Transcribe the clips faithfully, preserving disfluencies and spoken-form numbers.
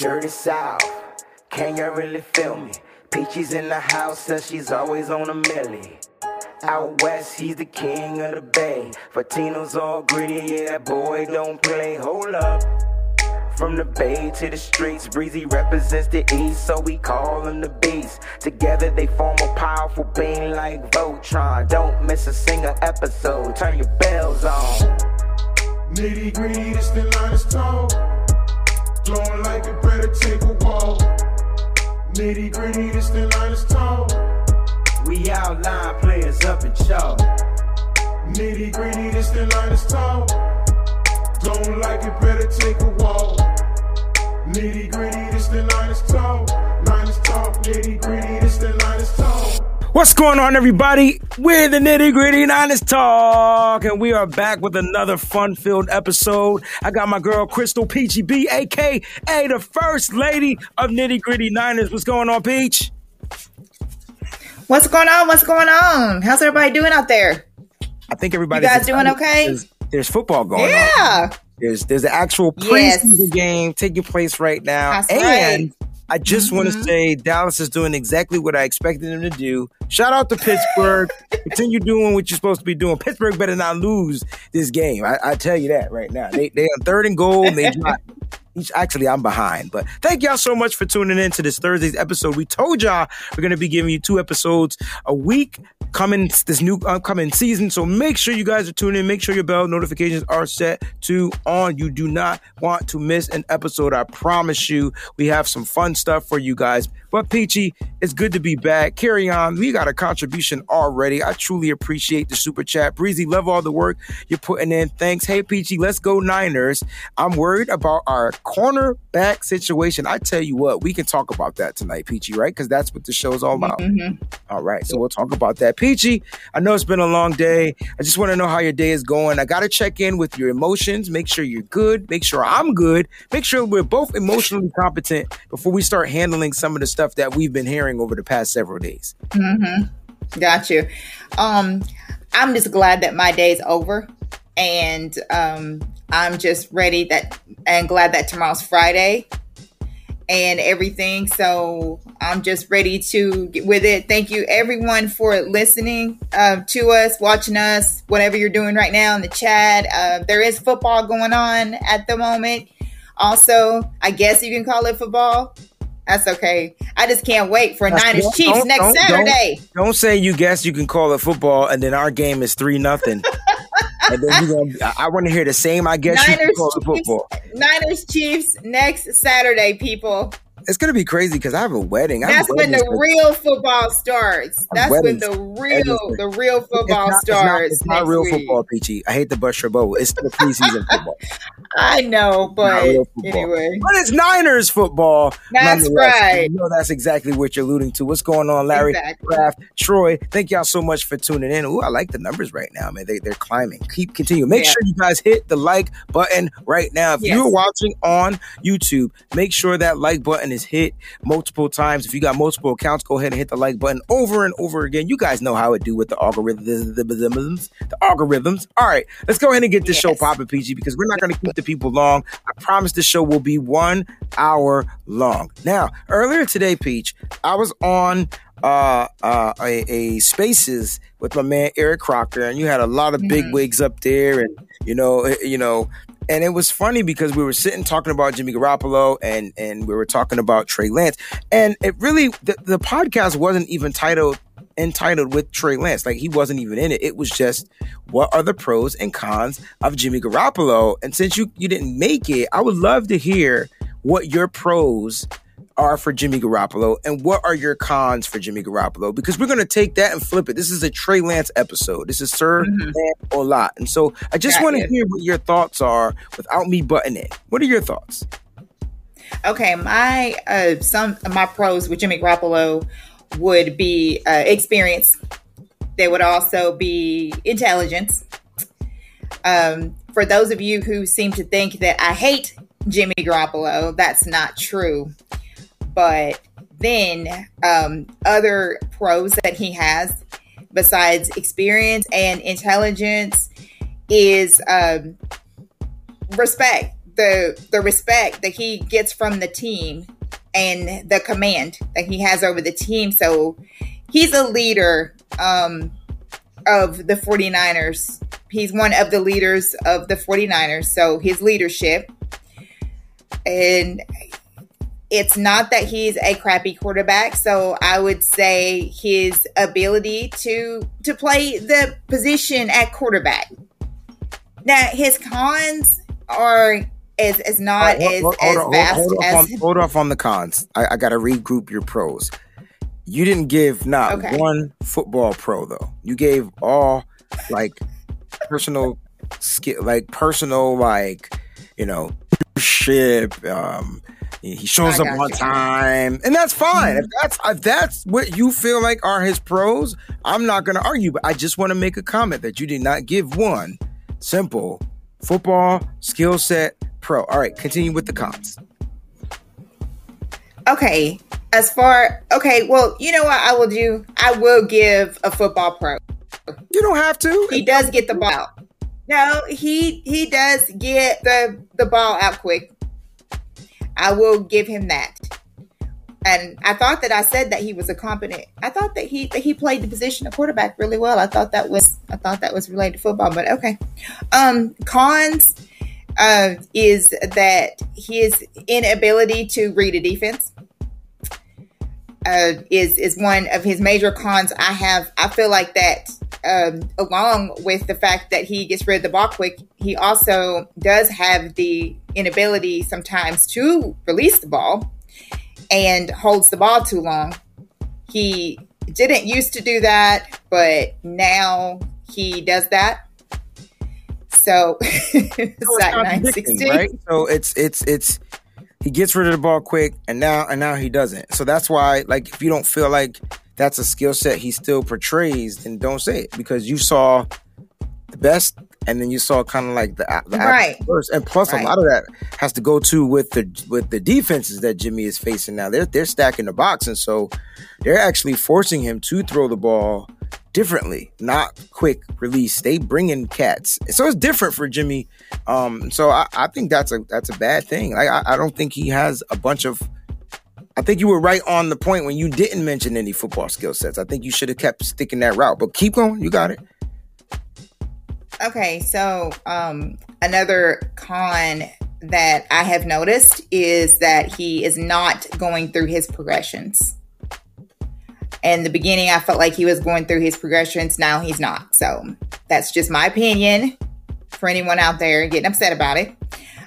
Shirt is out. Can you really feel me? Peachy's in the house, says she's always on a millie. Out west, he's the king of the bay. Fatino's all gritty, yeah, that boy don't play. Hold up. From the bay to the streets, Breezy represents the east, so we call him the beast. Together they form a powerful being like Voltron. Don't miss a single episode, turn your bells on. Nitty gritty, this the line is told. Blowing like a better take a walk. Nitty gritty, this the line is told. We outline players up in show. Nitty gritty, this the line is told. Don't like it, better take a walk. Nitty gritty, this the Niners talk. Niners talk, nitty gritty, this the Niners talk. What's going on, everybody? We're the Nitty Gritty Niners Talk, and we are back with another fun-filled episode. I got my girl Crystal Peachy B, a k a the first lady of Nitty Gritty Niners. What's going on, Peach? What's going on? What's going on? How's everybody doing out there? I think everybody's You guys doing okay? Is- There's football going yeah. on. Yeah. There's there's the actual preseason yes. game taking place right now. That's and right. I just mm-hmm. want to say Dallas is doing exactly what I expected them to do. Shout out to Pittsburgh. Continue doing what you're supposed to be doing. Pittsburgh better not lose this game. I, I tell you that right now. They they on third and goal. And they drop. Actually, I'm behind. But thank y'all so much for tuning in to this Thursday's episode. We told y'all we're going to be giving you two episodes a week coming this new upcoming season. So make sure you guys are tuning in. Make sure your bell notifications are set to on. You do not want to miss an episode. I promise you, we have some fun stuff for you guys. But Peachy, it's good to be back. Carry on. We got a contribution already. I truly appreciate the super chat. Breezy, love all the work you're putting in. Thanks. Hey, Peachy, let's go Niners. I'm worried about our cornerback situation. I tell you what, we can talk about that tonight, Peachy, right? Because that's what the show's all about. Mm-hmm. All right, so we'll talk about that. Peachy, I know it's been a long day. I just want to know how your day is going. I got to check in with your emotions, make sure you're good, make sure I'm good, make sure we're both emotionally competent before we start handling some of the stuff that we've been hearing over the past several days. Mm-hmm. Got you. Um, I'm just glad that my day is over. And um, I'm just ready that and glad that tomorrow's Friday and everything. So I'm just ready to get with it. Thank you, everyone, for listening uh, to us, watching us, whatever you're doing right now in the chat. Uh, there is football going on at the moment. Also, I guess you can call it football. That's okay. I just can't wait for Niners don't, Chiefs don't, next don't, Saturday. Don't, don't say you guess you can call it football and then our game is three nothing. And then you're gonna, I want to hear the same, I guess, Niners, you call the football. Niners Chiefs next Saturday, people. It's going to be crazy because I have a wedding. That's when the real football starts. That's when the real the real football starts. It's not real football, Peachy. I hate to bust your bubble. It's the preseason football. I know, but anyway. But it's Niners football. That's right. You know that's exactly what you're alluding to. What's going on, Larry Kraft, Troy? Thank y'all so much for tuning in. Ooh, I like the numbers right now, man. They, they're climbing. Keep continuing. Make yeah. sure you guys hit the like button right now. If yes. you're watching on YouTube, make sure that like button is hit multiple times. If you got multiple accounts, go ahead and hit the like button over and over again. You guys know how it do with the algorithms. The algorithms. All right, let's go ahead and get this yes. show popping, P G, because we're not going to keep the people long. I promise this show will be one hour long. Now, earlier today, Peach, I was on uh, uh, a, a Spaces with my man Eric Crocker, and you had a lot of mm-hmm. big wigs up there, and you know, you know. And it was funny because we were sitting talking about Jimmy Garoppolo and, and we were talking about Trey Lance. And it really, the, the podcast wasn't even titled, entitled with Trey Lance. Like, he wasn't even in it. It was just, what are the pros and cons of Jimmy Garoppolo? And since you, you didn't make it, I would love to hear what your pros are for Jimmy Garoppolo and what are your cons for Jimmy Garoppolo, because we're going to take that and flip it. This is a Trey Lance episode. This is Sir mm-hmm. Lance or Lot. And so I just want to hear what your thoughts are without me butting it. What are your thoughts? Okay. My, uh, some of my pros with Jimmy Garoppolo would be uh, experience. They would also be intelligence. Um, for those of you who seem to think that I hate Jimmy Garoppolo, that's not true. But then um, other pros that he has besides experience and intelligence is um, respect. the the respect that he gets from the team and the command that he has over the team. So he's a leader um, of the 49ers. He's one of the leaders of the 49ers. So his leadership, and it's not that he's a crappy quarterback. So I would say his ability to to play the position at quarterback. Now, his cons are is, is not right, as, hold, as hold, vast hold, hold as... On, hold off on the cons. I, I got to regroup your pros. You didn't give not okay. one football pro, though. You gave all, like, personal... skill, like, personal, like, you know, ship, um... He shows up on time, and that's fine. If that's if that's what you feel like are his pros, I'm not going to argue, but I just want to make a comment that you did not give one simple football skill set pro. All right, continue with the cons. Okay, as far, okay, well, you know what I will do? I will give a football pro. You don't have to. He does get the ball out. No, he he does get the, the ball out quick. I will give him that. And I thought that I said that he was a competent. I thought that he that he played the position of quarterback really well. I thought that was I thought that was related to football, but okay. Um, cons uh, is that his inability to read a defense uh, is is one of his major cons. I have I feel like that um, along with the fact that he gets rid of the ball quick, he also does have the inability sometimes to release the ball and holds the ball too long. He didn't used to do that, but now he does that. So, it's right? So it's it's it's he gets rid of the ball quick, and now and now he doesn't. So that's why, like, if you don't feel like that's a skill set he still portrays, then don't say it, because you saw the best. And then you saw kind of like the, the right. first, and plus right. a lot of that has to go to with the with the defenses that Jimmy is facing now. They're they're stacking the box, and so they're actually forcing him to throw the ball differently, not quick release. They bring in cats, so it's different for Jimmy. Um, so I, I think that's a that's a bad thing. Like, I I don't think he has a bunch of. I think you were right on the point when you didn't mention any football skill sets. I think you should have kept sticking that route, but keep going. You got it. Okay, so um, another con that I have noticed is that he is not going through his progressions. In the beginning, I felt like he was going through his progressions. Now he's not. So that's just my opinion for anyone out there getting upset about it.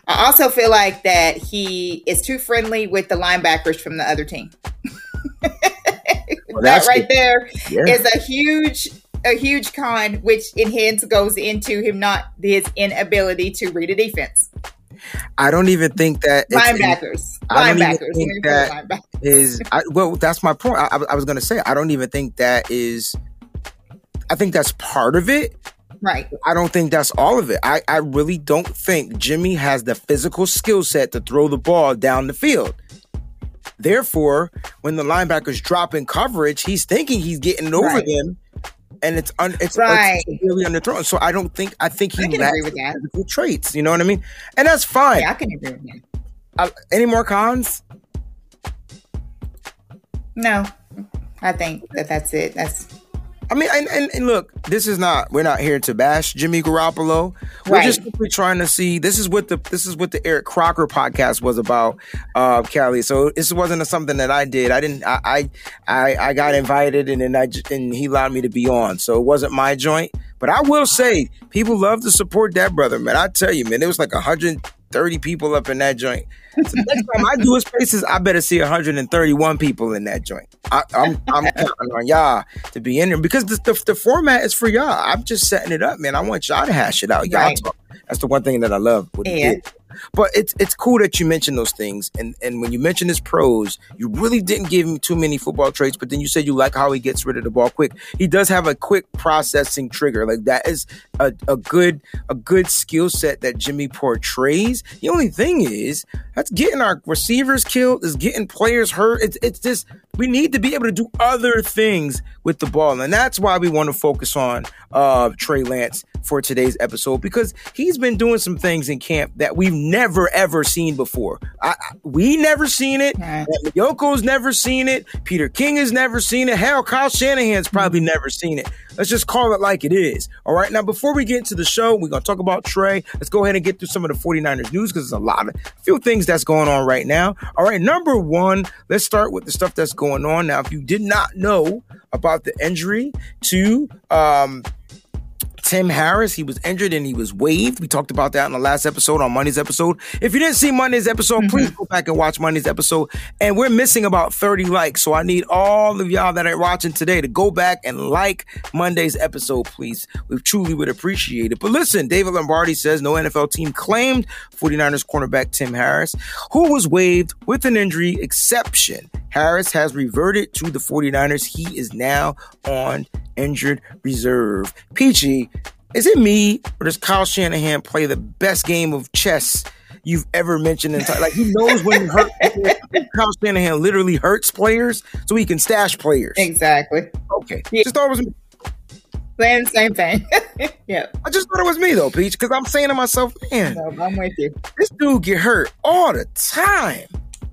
I also feel like that he is too friendly with the linebackers from the other team. Well, that right the, there yeah. is a huge... A huge con, which in hence goes into him not his inability to read a defense. I don't even think that linebackers. Any, I linebackers. Don't even think that linebackers. Is I, well. That's my point. I, I was going to say I don't even think that is. I think that's part of it. Right. I don't think that's all of it. I, I really don't think Jimmy has the physical skill set to throw the ball down the field. Therefore, when the linebackers drop in coverage, he's thinking he's getting over right. them. And it's un, it's, right. it's really underthrown. So I don't think I think he I lacks agree with that. Physical traits. You know what I mean? And that's fine. Yeah, I can agree with that. I, any more cons? No, I think that that's it. That's. I mean, and, and, and look, this is not. We're not here to bash Jimmy Garoppolo. We're right. just simply trying to see. This is what the this is what the Eric Crocker podcast was about, uh, Callie. So this wasn't something that I did. I didn't. I I, I got invited, and then I and he allowed me to be on. So it wasn't my joint. But I will say, people love to support that brother, man. I tell you, man, it was like one hundred thirty people up in that joint. So next time I do a spaces, I better see one hundred thirty-one people in that joint. I, I'm, I'm counting on y'all to be in there because the, the, the format is for y'all. I'm just setting it up, man. I want y'all to hash it out. Y'all right. talk. That's the one thing that I love. With yeah. it. But it's it's cool that you mention those things. And, and when you mention his pros, you really didn't give him too many football traits. But then you said you like how he gets rid of the ball quick. He does have a quick processing trigger. Like, that is a, a good a good skill set that Jimmy portrays. The only thing is, that's getting our receivers killed. Is getting players hurt. It's it's just we need to be able to do other things with the ball. And that's why we want to focus on uh, Trey Lance for today's episode, because he's been doing some things in camp that we've never, ever seen before. I, I, we never seen it. Matt Maioco's never seen it. Peter King has never seen it. Hell, Kyle Shanahan's probably never seen it. Let's just call it like it is. All right. Now, before we get into the show, we're going to talk about Trey. Let's go ahead and get through some of the 49ers news because there's a lot of a few things that's going on right now. All right. Number one, let's start with the stuff that's going on. Now, if you did not know about the injury to um, Tim Harris, he was injured and he was waived. We talked about that in the last episode, on Monday's episode. If you didn't see Monday's episode, mm-hmm. please go back and watch Monday's episode. And we're missing about thirty likes, so I need all of y'all that are watching today to go back and like Monday's episode, please. We truly would appreciate it. But listen, David Lombardi says no N F L team claimed 49ers cornerback Tim Harris, who was waived with an injury exception. Harris has reverted to the 49ers. He is now on injured reserve. Peachy, is it me or does Kyle Shanahan play the best game of chess you've ever mentioned? In t- like he knows when he hurts. Kyle Shanahan literally hurts players so he can stash players. Exactly. Okay. Yeah. Just thought it was me. Saying the same thing. Yeah. I just thought it was me though, Peach, because I'm saying to myself, man, no, I'm with you. This dude get hurt all the time.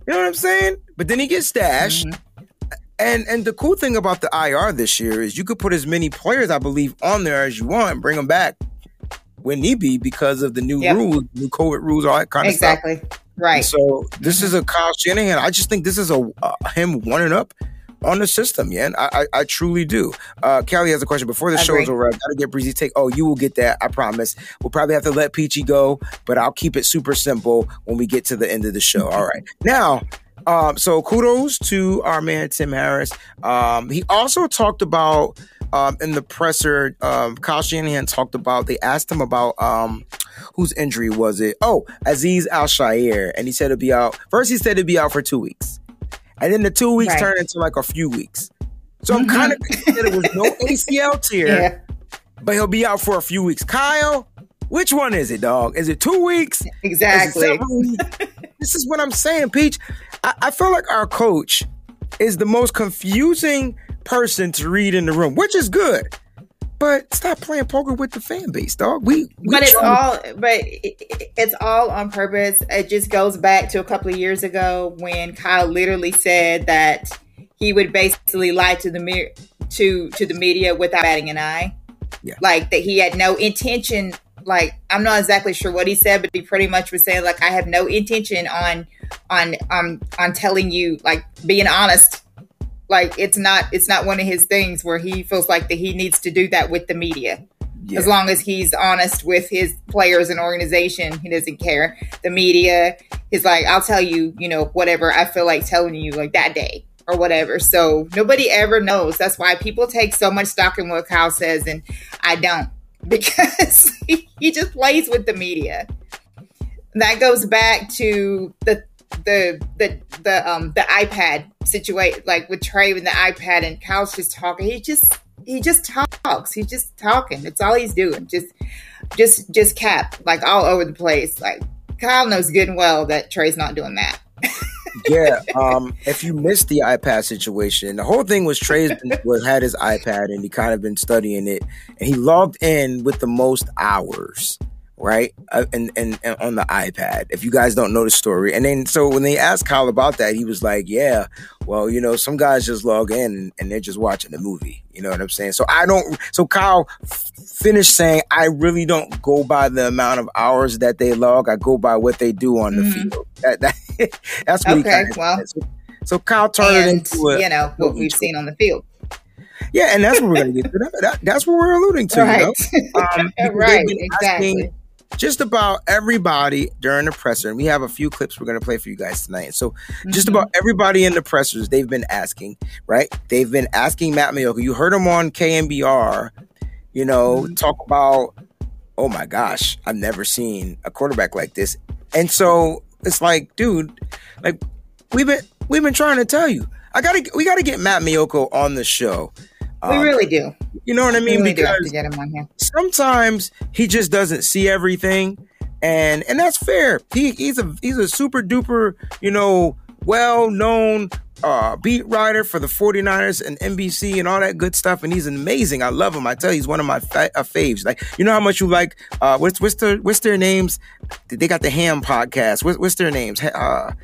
You know what I'm saying? But then he gets stashed. Mm-hmm. And and the cool thing about the I R this year is you could put as many players, I believe, on there as you want and bring them back when need be because of the new yep. rules, new COVID rules, all that kind exactly. of stuff. Exactly. Right. And so this is a Kyle Shanahan. I just think this is a uh, him one-ing up on the system, yeah. I, I I truly do. Uh, Callie has a question. Before the show is over, I gotta get Breezy's take. Oh, you will get that. I promise. We'll probably have to let Peachy go, but I'll keep it super simple when we get to the end of the show. All right. Now... Um, so kudos to our man, Tim Harris. Um, he also talked about, um, in the presser, um, Kyle Shanahan talked about, they asked him about, um, whose injury was it? Oh, Azeez Al-Shaair. And he said it'd be out. First, he said it'd be out for two weeks. And then the two weeks right. turned into like a few weeks. So mm-hmm. I'm kind of that it was no A C L tear, yeah. but he'll be out for a few weeks. Kyle, which one is it, dog? Is it two weeks? Exactly. Is it seven weeks? This is what I'm saying, Peach. I, I feel like our coach is the most confusing person to read in the room, which is good. But stop playing poker with the fan base, dog. We, we but it's all, but it, it's all on purpose. It just goes back to a couple of years ago when Kyle literally said that he would basically lie to the me- to to the media without batting an eye, yeah. like that he had no intention. Like, I'm not exactly sure what he said, but he pretty much was saying, like, I have no intention on, on, um, on telling you, like, being honest. Like, it's not, it's not one of his things where he feels like that he needs to do that with the media. Yeah. As long as he's honest with his players and organization, he doesn't care. The media is like, I'll tell you, you know, whatever I feel like telling you, like, that day or whatever. So nobody ever knows. That's why people take so much stock in what Kyle says, and I don't. Because he just plays with the media. That goes back to the the the the um the iPad situation, like with Trey with the iPad, and Kyle's just talking. He just he just talks. He's just talking. That's all he's doing. Just just just cap like all over the place. Like Kyle knows good and well that Trey's not doing that. Yeah, um, if you missed the iPad situation, the whole thing was Trey was, had his iPad and he kind of been studying it, and he logged in with the most hours, right? Uh, and, and and on the iPad. If you guys don't know the story, and then so when they asked Kyle about that, he was like, "Yeah, well, you know, some guys just log in and they're just watching the movie." You know what I'm saying? So I don't. So Kyle f- finished saying, "I really don't go by the amount of hours that they log. I go by what they do on the mm-hmm. field." That, that, that's what okay, he well, so, so Kyle turned and, it into a, you know what we've seen on the field. Yeah, and that's what we're going to get to. That, that, that's what we're alluding to. Right, you know? um, right, exactly. Just about everybody during the presser, and we have a few clips we're going to play for you guys tonight. So mm-hmm. just about everybody in the pressers, they've been asking, right? They've been asking Matt Maiocco. You heard him on K M B R, you know, mm-hmm. talk about, oh my gosh, I've never seen a quarterback like this. And so it's like, dude, like we've been we've been trying to tell you. I gotta we gotta get Matt Maiocco on the show. Um, we really do. You know what I mean? Really because do have to get him on here. Sometimes he just doesn't see everything, and and that's fair. He he's a he's a super duper, you know, well-known uh, beat writer for the 49ers and N B C and all that good stuff. And he's amazing. I love him. I tell you, he's one of my fa- uh, faves. Like, you know how much you like, uh, what's, what's their, what's their names? They got the Ham podcast. What, what's their names? Uh,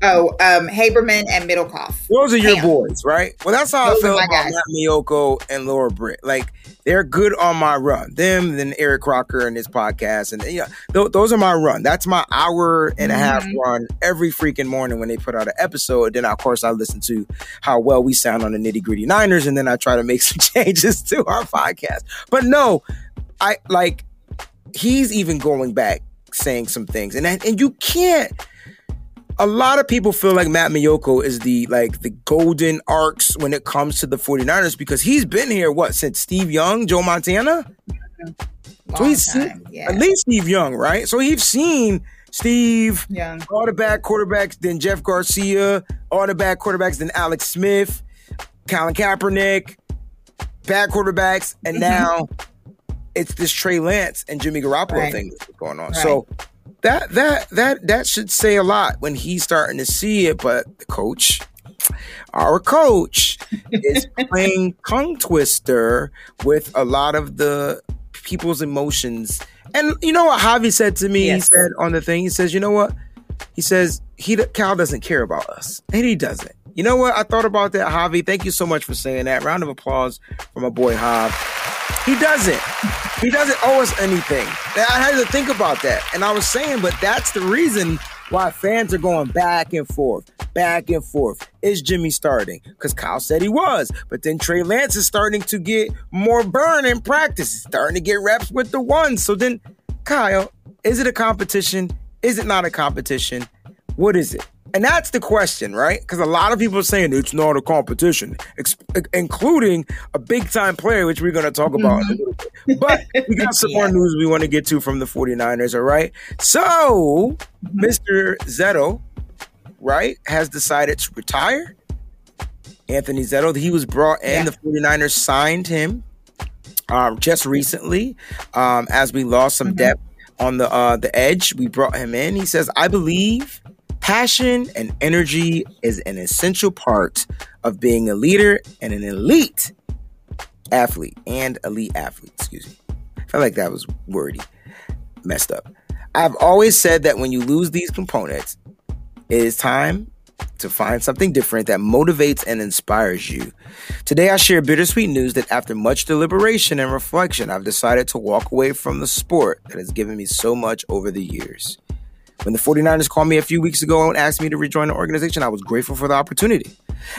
Oh, um, Haberman and Middlecoff. Those are your Damn. boys, right? Well, that's how Those I feel about guys. Matt Maiocco and Laura Britt. Like, they're good on my run. Them, then Eric Crocker and his podcast. And yeah, th- those are my run. That's my hour and a mm-hmm. half run every freaking morning when they put out an episode. Then, of course, I listen to how well we sound on the Nitty Gritty Niners. And then I try to make some changes to our podcast. But no, I like, he's even going back saying some things. And and you can't. A lot of people feel like Matt Maiocco is the like the golden arcs when it comes to the 49ers because he's been here, what, since Steve Young, Joe Montana? So he's seen, yeah. At least Steve Young, right? So he's seen Steve, Young. all the bad quarterbacks, then Jeff Garcia, all the bad quarterbacks, then Alex Smith, Colin Kaepernick, bad quarterbacks, and now it's this Trey Lance and Jimmy Garoppolo right. thing that's going on. Right. So That that that that should say a lot when he's starting to see it, but the coach, our coach, is playing tongue twister with a lot of the people's emotions. And you know what Javi said to me? Yes. He said on the thing, he says, you know what? He says, he Cal doesn't care about us. And he doesn't. You know what? I thought about that, Javi. Thank you so much for saying that. Round of applause for my boy Javi. He doesn't. He doesn't owe us anything. I had to think about that. And I was saying, but that's the reason why fans are going back and forth, back and forth. Is Jimmy starting? Because Kyle said he was. But then Trey Lance is starting to get more burn in practice. He's starting to get reps with the ones. So then, Kyle, is it a competition? Is it not a competition? What is it? And that's the question, right? Because a lot of people are saying it's not a competition, ex- including a big-time player, which we're going to talk about mm-hmm. in a little bit. But we got some yeah. more news we want to get to from the 49ers, all right? So, mm-hmm. Mister Zettel, right, has decided to retire. Anthony Zettel, he was brought in. Yeah. The 49ers signed him um, just recently um, as we lost some mm-hmm. depth on the uh, the edge. We brought him in. He says, I believe... passion and energy is an essential part of being a leader and an elite athlete and elite athlete. Excuse me. I felt like that was wordy, messed up. I've always said that when you lose these components, it is time to find something different that motivates and inspires you. Today, I share bittersweet news that after much deliberation and reflection, I've decided to walk away from the sport that has given me so much over the years. When the 49ers called me a few weeks ago and asked me to rejoin the organization, I was grateful for the opportunity.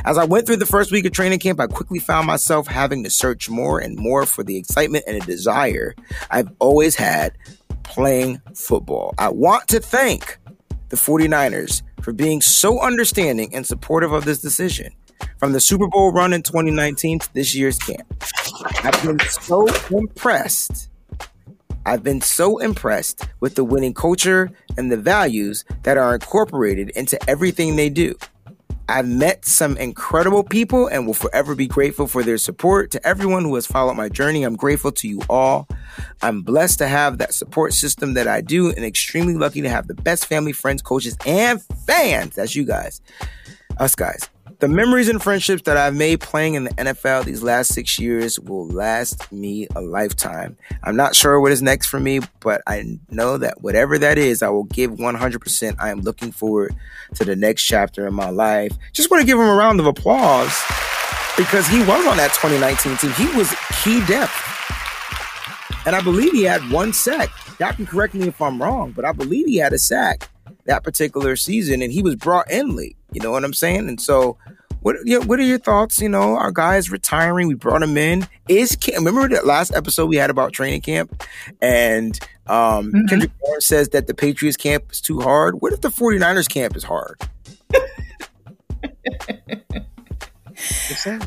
As I went through the first week of training camp, I quickly found myself having to search more and more for the excitement and the desire I've always had playing football. I want to thank the 49ers for being so understanding and supportive of this decision. From the Super Bowl run in twenty nineteen to this year's camp, I've been so impressed. I've been so impressed with the winning culture and the values that are incorporated into everything they do. I've met some incredible people and will forever be grateful for their support. To everyone who has followed my journey, I'm grateful to you all. I'm blessed to have that support system that I do and extremely lucky to have the best family, friends, coaches, and fans. That's you guys. Us guys. The memories and friendships that I've made playing in the N F L these last six years will last me a lifetime. I'm not sure what is next for me, but I know that whatever that is, I will give one hundred percent. I am looking forward to the next chapter in my life. Just want to give him a round of applause because he was on that twenty nineteen team. He was key depth. And I believe he had one sack. Y'all can correct me if I'm wrong, but I believe he had a sack that particular season, and he was brought in late. You know what I'm saying? And so, what you know, what are your thoughts? You know, our guy is retiring. We brought him in. Is remember that last episode we had about training camp? And um, mm-hmm. Kendrick Bourne says that the Patriots camp is too hard. What if the 49ers camp is hard?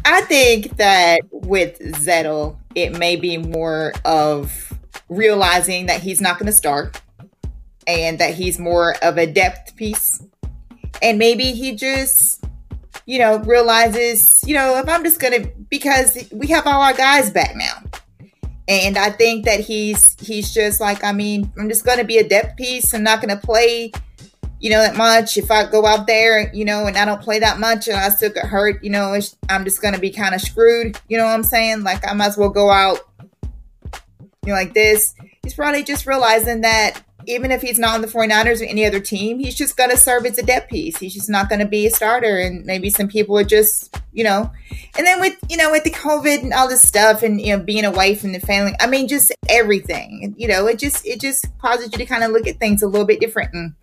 I think that with Zettel, it may be more of realizing that he's not going to start and that he's more of a depth piece. And maybe he just, you know, realizes, you know, if I'm just going to, because we have all our guys back now. And I think that he's, he's just like, I mean, I'm just going to be a depth piece. I'm not going to play, you know, that much. If I go out there, you know, and I don't play that much and I still get hurt, you know, it's, I'm just going to be kind of screwed. You know what I'm saying? Like, I might as well go out, you know, like this. He's probably just realizing that even if he's not on the 49ers or any other team, he's just going to serve as a depth piece. He's just not going to be a starter. And maybe some people are just, you know, and then with, you know, with the COVID and all this stuff and, you know, being away from the family, I mean, just everything, you know, it just, it just causes you to kind of look at things a little bit different and,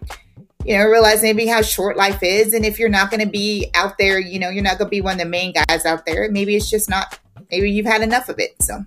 you know, realize maybe how short life is. And if you're not going to be out there, you know, you're not going to be one of the main guys out there. Maybe it's just not, maybe you've had enough of it. So.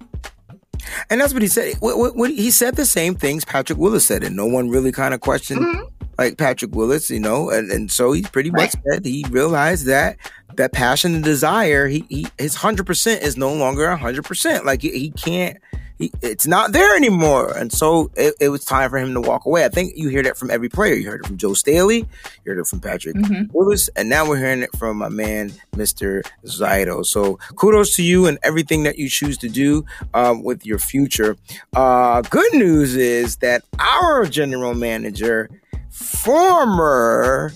And that's what he said. When he said the same things Patrick Willis said, and no one really kind of questioned mm-hmm. like Patrick Willis, you know, and, and so he pretty right. much said he realized that that passion and desire, he, he his one hundred percent is no longer one hundred percent. Like he, he can't, he, it's not there anymore. And so it, it was time for him to walk away. I think you hear that from every player. You heard it from Joe Staley, you heard it from Patrick mm-hmm. Willis, and now we're hearing it from my man, Mister Zettel. So kudos to you and everything that you choose to do um, with your future. Uh, good news is that our general manager, former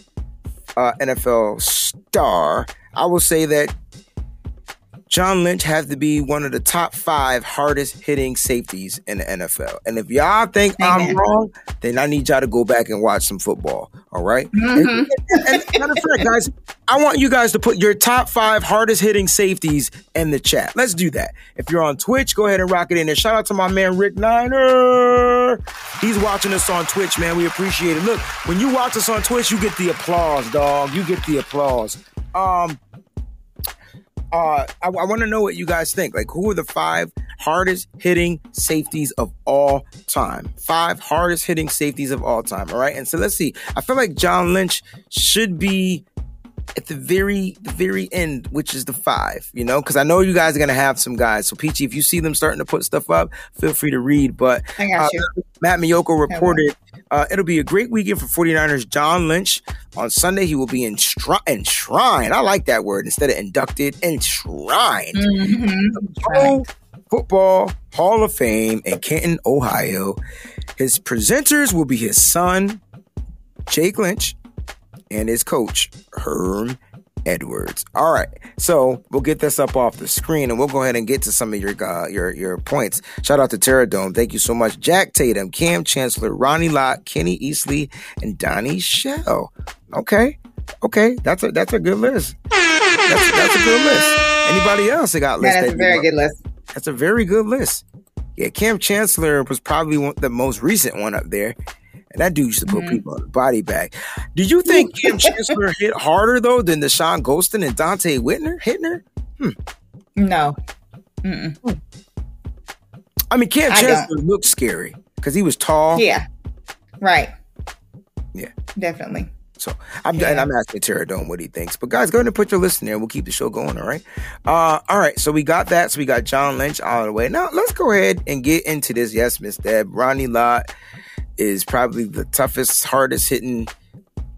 uh, N F L star, I will say that John Lynch has to be one of the top five hardest hitting safeties in the N F L. And if y'all think Amen. I'm wrong, then I need y'all to go back and watch some football. All right. Mm-hmm. And, and matter of fact, guys, I want you guys to put your top five hardest hitting safeties in the chat. Let's do that. If you're on Twitch, go ahead and rock it in there. Shout out to my man, Rick Niner. He's watching us on Twitch, man. We appreciate it. Look, when you watch us on Twitch, you get the applause, dog. You get the applause. Um, Uh, I, I want to know what you guys think. Like, who are the five hardest hitting safeties of all time? Five hardest hitting safeties of all time. All right. And so let's see. I feel like John Lynch should be at the very, the very end, which is the five, you know, because I know you guys are going to have some guys. So Peachy, if you see them starting to put stuff up, feel free to read. But I got you. Uh, Matt Maiocco reported uh, it'll be a great weekend for 49ers. John Lynch on Sunday, he will be entr- enshrined. I like that word instead of inducted, enshrined. Mm-hmm. Pro Football Hall of Fame in Canton, Ohio. His presenters will be his son, Jake Lynch, and his coach, Herm Edwards. All right, so we'll get this up off the screen, and we'll go ahead and get to some of your uh, your your points. Shout out to Terra Dome. Thank you so much. Jack Tatum, Cam Chancellor, Ronnie Lott, Kenny Eastley, and Donnie Shell. Okay, okay, that's a that's a good list. That's, that's a good list. Anybody else that got lists? Yeah, that's a very good list. That's a very good list. Yeah, Cam Chancellor was probably one, the most recent one up there. That dude used to put mm-hmm. people on the body bag. Do you think Cam Chancellor hit harder, though, than Deshaun Golston and Dante Whitner? Hittner? Hmm. No. Mm-mm. I mean, Cam I Chancellor don't. looked scary because he was tall. Yeah. Right. Yeah. Definitely. So I'm yeah. and I'm asking Terra Dome what he thinks. But guys, go ahead and put your list in there. We'll keep the show going, all right? Uh, all right, so we got that. So we got John Lynch out of the way. Now, let's go ahead and get into this. Yes, Miss Deb. Ronnie Lott is probably the toughest, hardest hitting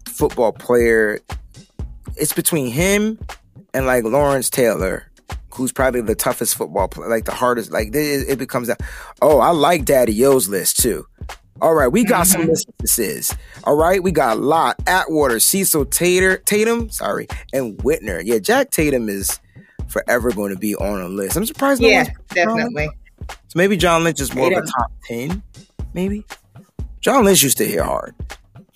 football player. It's between him and like Lawrence Taylor, who's probably the toughest football player, like the hardest. Like it, it becomes that. Oh, I like Daddy Yo's list too. All right, we got mm-hmm. some lists. This is all right. We got Lott, Atwater, Cecil, Tater, Tatum, sorry, and Whitner. Yeah, Jack Tatum is forever going to be on a list. I'm surprised. No yeah, definitely. So maybe John Lynch is more Tatum. of a top ten, maybe. John Lynch used to hit hard.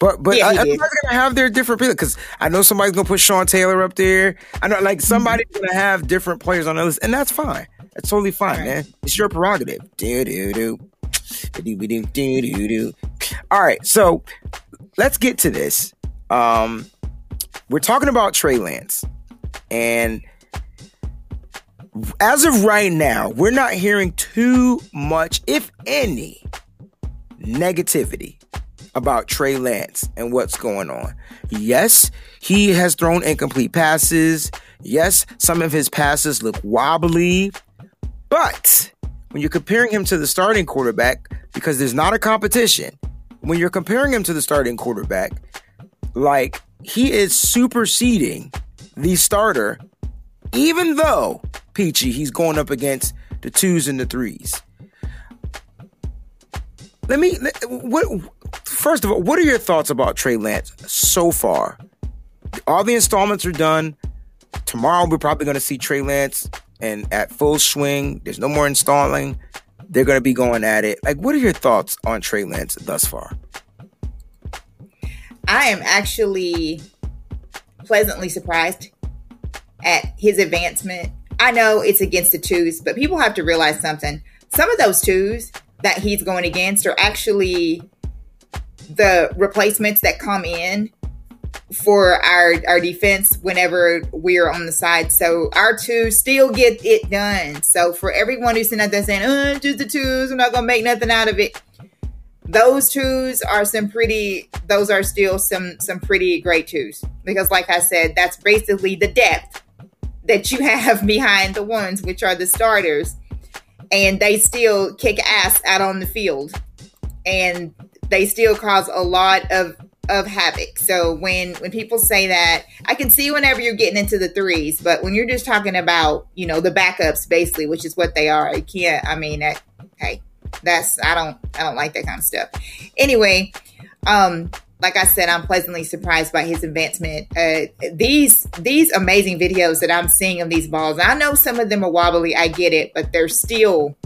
But but yeah, I, everybody's going to have their different people. Because I know somebody's going to put Sean Taylor up there. I know, like, somebody's mm-hmm. going to have different players on the list. And that's fine. That's totally fine, right. man. It's your prerogative. Do-do-do. Do-do-do. Do-do-do. All right. So, let's get to this. Um, we're talking about Trey Lance. And as of right now, we're not hearing too much, if any, negativity about Trey Lance and what's going on. Yes, he has thrown incomplete passes. Yes, some of his passes look wobbly. But when you're comparing him to the starting quarterback, because there's not a competition, when you're comparing him to the starting quarterback, like he is superseding the starter, even though, Peachy, he's going up against the twos and the threes. Let me, what, First of all, what are your thoughts about Trey Lance so far? All the installments are done. Tomorrow we're probably going to see Trey Lance and at full swing. There's no more installing. They're going to be going at it. Like, what are your thoughts on Trey Lance thus far? I am actually pleasantly surprised at his advancement. I know it's against the twos, but people have to realize something. Some of those twos that he's going against are actually the replacements that come in for our, our defense whenever we're on the side. So our twos still get it done. So for everyone who's sitting out there saying, oh, just the twos, I'm not going to make nothing out of it. Those twos are some pretty, those are still some, some pretty great twos. Because like I said, that's basically the depth that you have behind the ones, which are the starters. And they still kick ass out on the field. And they still cause a lot of, of havoc. So when, when people say that, I can see whenever you're getting into the threes, but when you're just talking about, you know, the backups basically, which is what they are. You can't, I mean, that, hey. That's, I don't, I don't like that kind of stuff. Anyway, um, like I said, I'm pleasantly surprised by his advancement. Uh, these, these amazing videos that I'm seeing of these balls, I know some of them are wobbly. I get it, but they're still,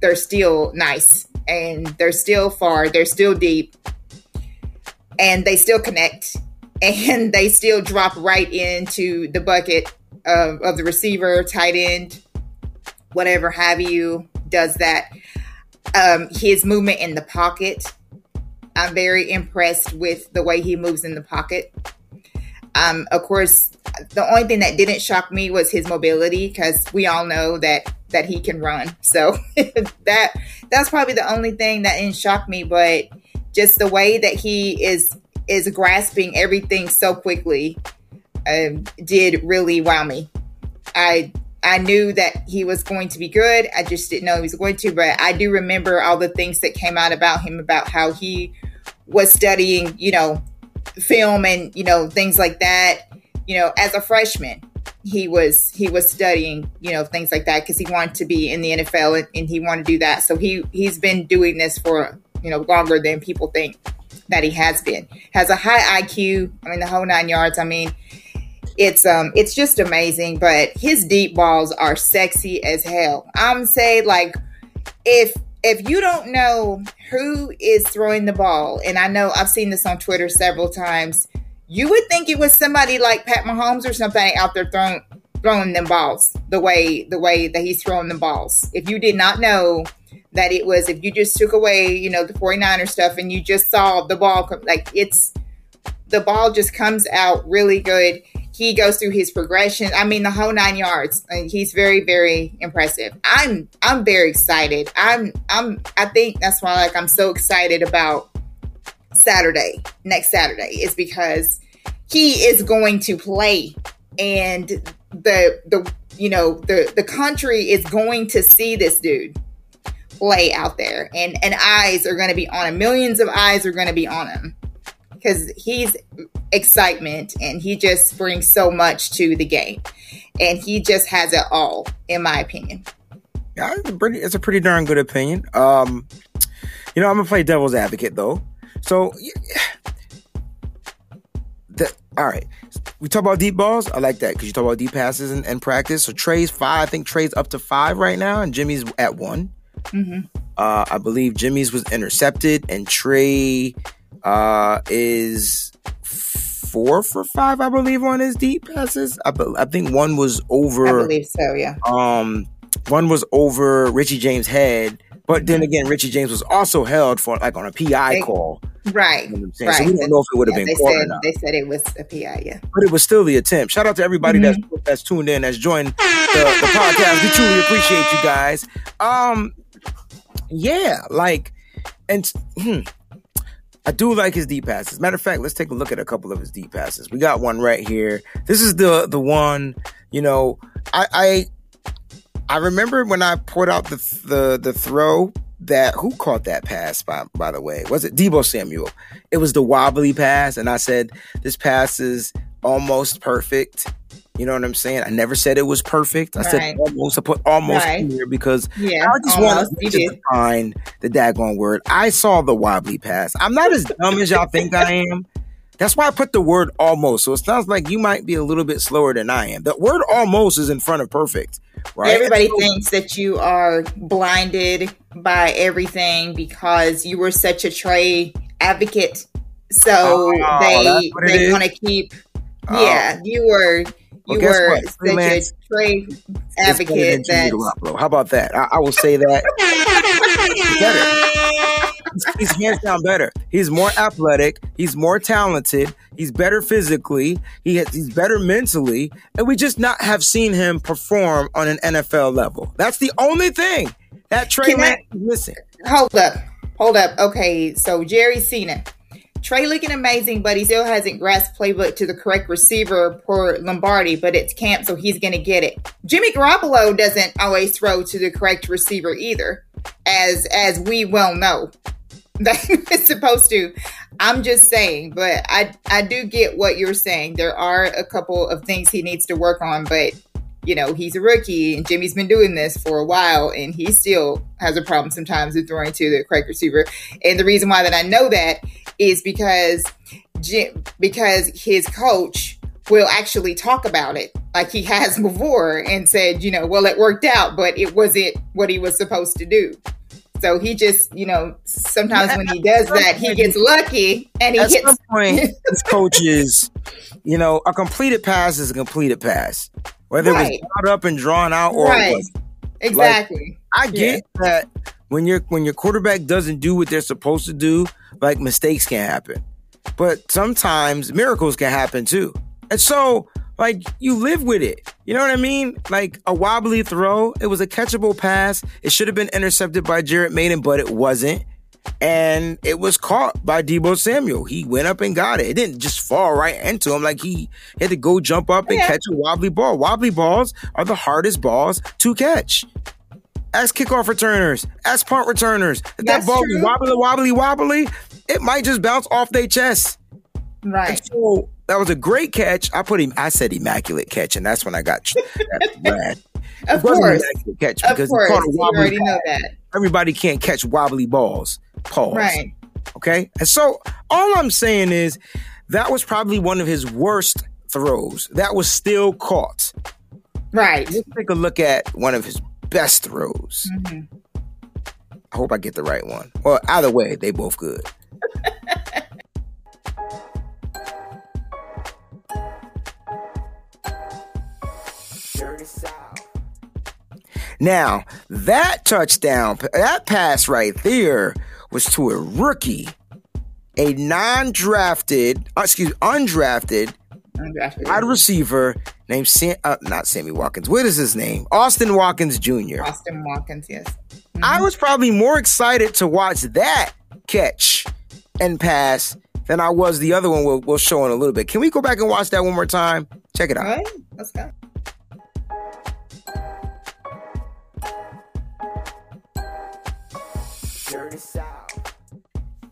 they're still nice and they're still far. They're still deep and they still connect and they still drop right into the bucket of, of the receiver, tight end, whatever have you does that. Um, his movement in the pocket. I'm very impressed with the way he moves in the pocket. Um, of course, the only thing that didn't shock me was his mobility, because we all know that, that he can run. So that that's probably the only thing that didn't shock me, but just the way that he is, is grasping everything so quickly um, did really wow me. I I knew that he was going to be good. I just didn't know he was going to, but I do remember all the things that came out about him, about how he was studying, you know, film and, you know, things like that. You know, as a freshman, he was, he was studying, you know, things like that because he wanted to be in the N F L and, and he wanted to do that. So he, he's been doing this for, you know, longer than people think that he has been. Has a high I Q. I mean, the whole nine yards. I mean, It's um, it's just amazing, but his deep balls are sexy as hell. I'm saying, like, if if you don't know who is throwing the ball, and I know I've seen this on Twitter several times, you would think it was somebody like Pat Mahomes or somebody out there throwing throwing them balls the way the way that he's throwing the balls. If you did not know that it was, if you just took away, you know, the 49er stuff and you just saw the ball come, like it's the ball just comes out really good. He goes through his progression. I mean, the whole nine yards. And he's very, very impressive. I'm, I'm very excited. I'm, I'm. I think that's why, like, I'm so excited about Saturday, next Saturday, is because he is going to play, and the, the, you know, the, the country is going to see this dude play out there, and and eyes are going to be on him. Millions of eyes are going to be on him. Because he's excitement and he just brings so much to the game. And he just has it all, in my opinion. Yeah, it's a pretty, it's a pretty darn good opinion. Um, you know, I'm going to play devil's advocate, though. So, the, all right. We talk about deep balls. I like that because you talk about deep passes and, and practice. So, Trey's five. I think Trey's up to five right now, and Jimmy's at one. Mm-hmm. Uh, I believe Jimmy's was intercepted, and Trey... Uh, is four for five, I believe, on his deep passes. I, be- I think one was over. I believe so, yeah. Um, one was over Richie James' head, but mm-hmm. then again, Richie James was also held for like on a P I they, call, right? You know what I'm right. So we don't know if it would have yeah, been caught or not. They said it was a P I, yeah. But it was still the attempt. Shout out to everybody mm-hmm. that's that's tuned in, that's joined the, the podcast. We truly appreciate you guys. Um, yeah, like and. Hmm, I do like his deep passes. Matter of fact, let's take a look at a couple of his deep passes. We got one right here. This is the the one, you know, I I, I remember when I poured out the, the the throw that, who caught that pass, by, by the way? Was it Deebo Samuel? It was the wobbly pass, and I said, this pass is almost perfect. You know what I'm saying? I never said it was perfect. I right. said almost. I put almost right. in here because yeah, I just want to find the daggone word. I saw the wobbly pass. I'm not as dumb as y'all think I am. That's why I put the word almost. So it sounds like you might be a little bit slower than I am. The word almost is in front of perfect. Right? Everybody so, thinks that you are blinded by everything because you were such a Trey advocate. So oh, they they want to keep. Oh. Yeah, you were. You well, were such a trade advocate that. How about that? I, I will say that. He's better. He's, he's hands down better. He's more athletic. He's more talented. He's better physically. He has, he's better mentally. And we just not have seen him perform on an N F L level. That's the only thing that Trey Lance is missing. Hold up. Hold up. Okay, so Jerry Cena. Trey looking amazing, but he still hasn't grasped playbook to the correct receiver for Lombardi, but it's camp, so he's going to get it. Jimmy Garoppolo doesn't always throw to the correct receiver either, as as we well know. It's supposed to. I'm just saying, but I, I do get what you're saying. There are a couple of things he needs to work on, but, you know, he's a rookie, and Jimmy's been doing this for a while, and he still has a problem sometimes with throwing to the correct receiver. And the reason why that I know that is because because his coach will actually talk about it like he has before and said, you know, well, it worked out, but it wasn't what he was supposed to do. So he just, you know, sometimes yeah, when he does that, he gets lucky and he at gets. At some point, his coach is, you know, a completed pass is a completed pass, whether right. it was brought up and drawn out or right. it wasn't. Exactly. Like, I get yeah. that when your when your quarterback doesn't do what they're supposed to do, like mistakes can happen. But sometimes miracles can happen too. And so, like, you live with it. You know what I mean? Like a wobbly throw, it was a catchable pass. It should have been intercepted by Jarrett Maiden, but it wasn't. And it was caught by Deebo Samuel. He went up and got it. It didn't just fall right into him. Like, he had to go jump up and yeah. catch a wobbly ball. Wobbly balls are the hardest balls to catch. Ask kickoff returners. Ask punt returners. If That's that ball true. wobbly, wobbly, wobbly, it might just bounce off their chest. Right. And so that was a great catch. I put him. I said immaculate catch, and that's when I got mad. Of course, catch because of course. Caught a wobbly you already ball. Know that. Everybody can't catch wobbly balls. Pause. Right. Okay. And so all I'm saying is that was probably one of his worst throws. That was still caught. Right. Let's take a look at one of his best throws. Mm-hmm. I hope I get the right one. Well, either way, they both good. Now, that touchdown, that pass right there was to a rookie, a non-drafted, excuse me, undrafted, undrafted wide receiver named, Sam, uh, not Sammy Watkins, what is his name? Austin Watkins Junior Austin Watkins, yes. Mm-hmm. I was probably more excited to watch that catch and pass than I was the other one we'll, we'll show in a little bit. Can we go back and watch that one more time? Check it out. All right, let's go.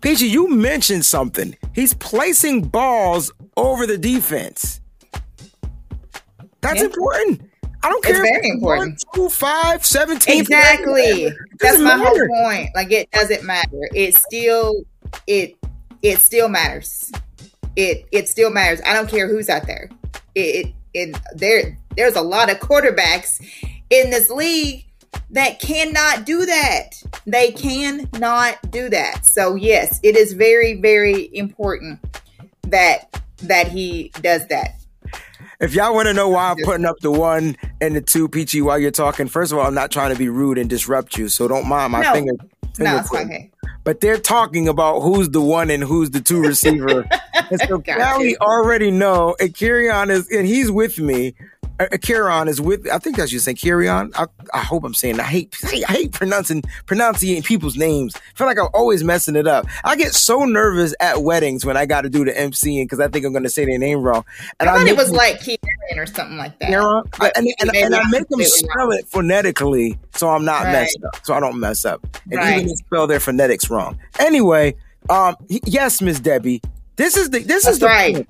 Peachy, you mentioned something. He's placing balls over the defense. That's yeah. important. I don't care. It's very if important. One, two, five, seventeen. Exactly. That's my matter. whole point. Like, it doesn't matter. It still, it, it still matters. It, it still matters. I don't care who's out there. It, it, it there, there's a lot of quarterbacks in this league that cannot do that. They cannot do that. So yes, it is very, very important that that he does that. If y'all want to know why I'm putting up the one and the two, Peachy, while you're talking, first of all, I'm not trying to be rude and disrupt you, so don't mind my no. finger. finger no, it's okay. But they're talking about who's the one and who's the two receiver. And so now we already know, and Kieran is, and he's with me. Kieran is with, I think that's you saying Kieran. I, I hope I'm saying, I hate, I hate pronouncing, pronouncing people's names. I feel like I'm always messing it up. I get so nervous at weddings when I got to do the emceeing because I think I'm going to say their name wrong. And I thought I it was them, like Kieran or something like that. Kieran, I, and, and, and I make them spell it phonetically so I'm not right. messed up, so I don't mess up. And right. even spell their phonetics wrong. Anyway, um, yes, Miss Debbie, this is the, this that's is the right. point.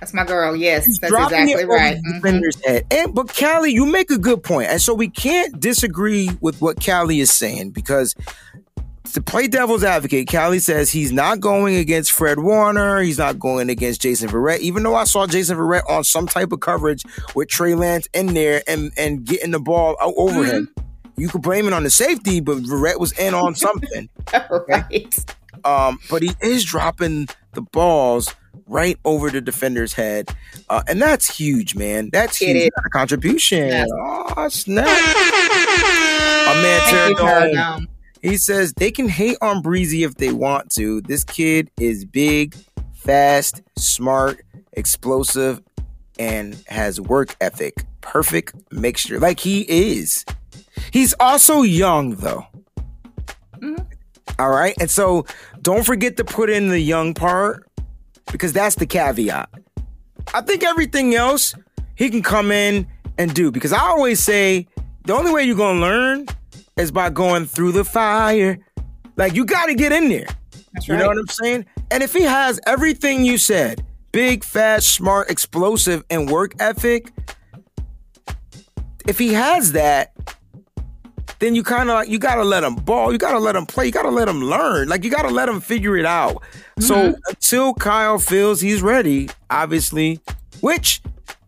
That's my girl. Yes, that's exactly right. Mm-hmm. Head. And but Callie, you make a good point. And so we can't disagree with what Callie is saying, because to play devil's advocate, Callie says he's not going against Fred Woerner. He's not going against Jason Verrett. Even though I saw Jason Verrett on some type of coverage with Trey Lance in there and, and getting the ball out over mm-hmm. him. You could blame it on the safety, but Verrett was in on something. Right. Um, but he is dropping the balls right over the defender's head. Uh, and that's huge, man. That's it huge. Is. That's a contribution. Yes. Oh, snap. A man Terradome. He says they can hate on Breezy if they want to. This kid is big, fast, smart, explosive, and has work ethic. Perfect mixture. Like he is. He's also young, though. Mm-hmm. All right. And so don't forget to put in the young part, because that's the caveat. I think everything else he can come in and do, because I always say the only way you're going to learn is by going through the fire. Like, you got to get in there. That's right. You know what I'm saying? And if he has everything you said, big, fast, smart, explosive, and work ethic, if he has that, then you kind of like, you got to let them ball. You got to let them play. You got to let them learn. Like, you got to let them figure it out. Mm-hmm. So until Kyle feels he's ready, obviously, which,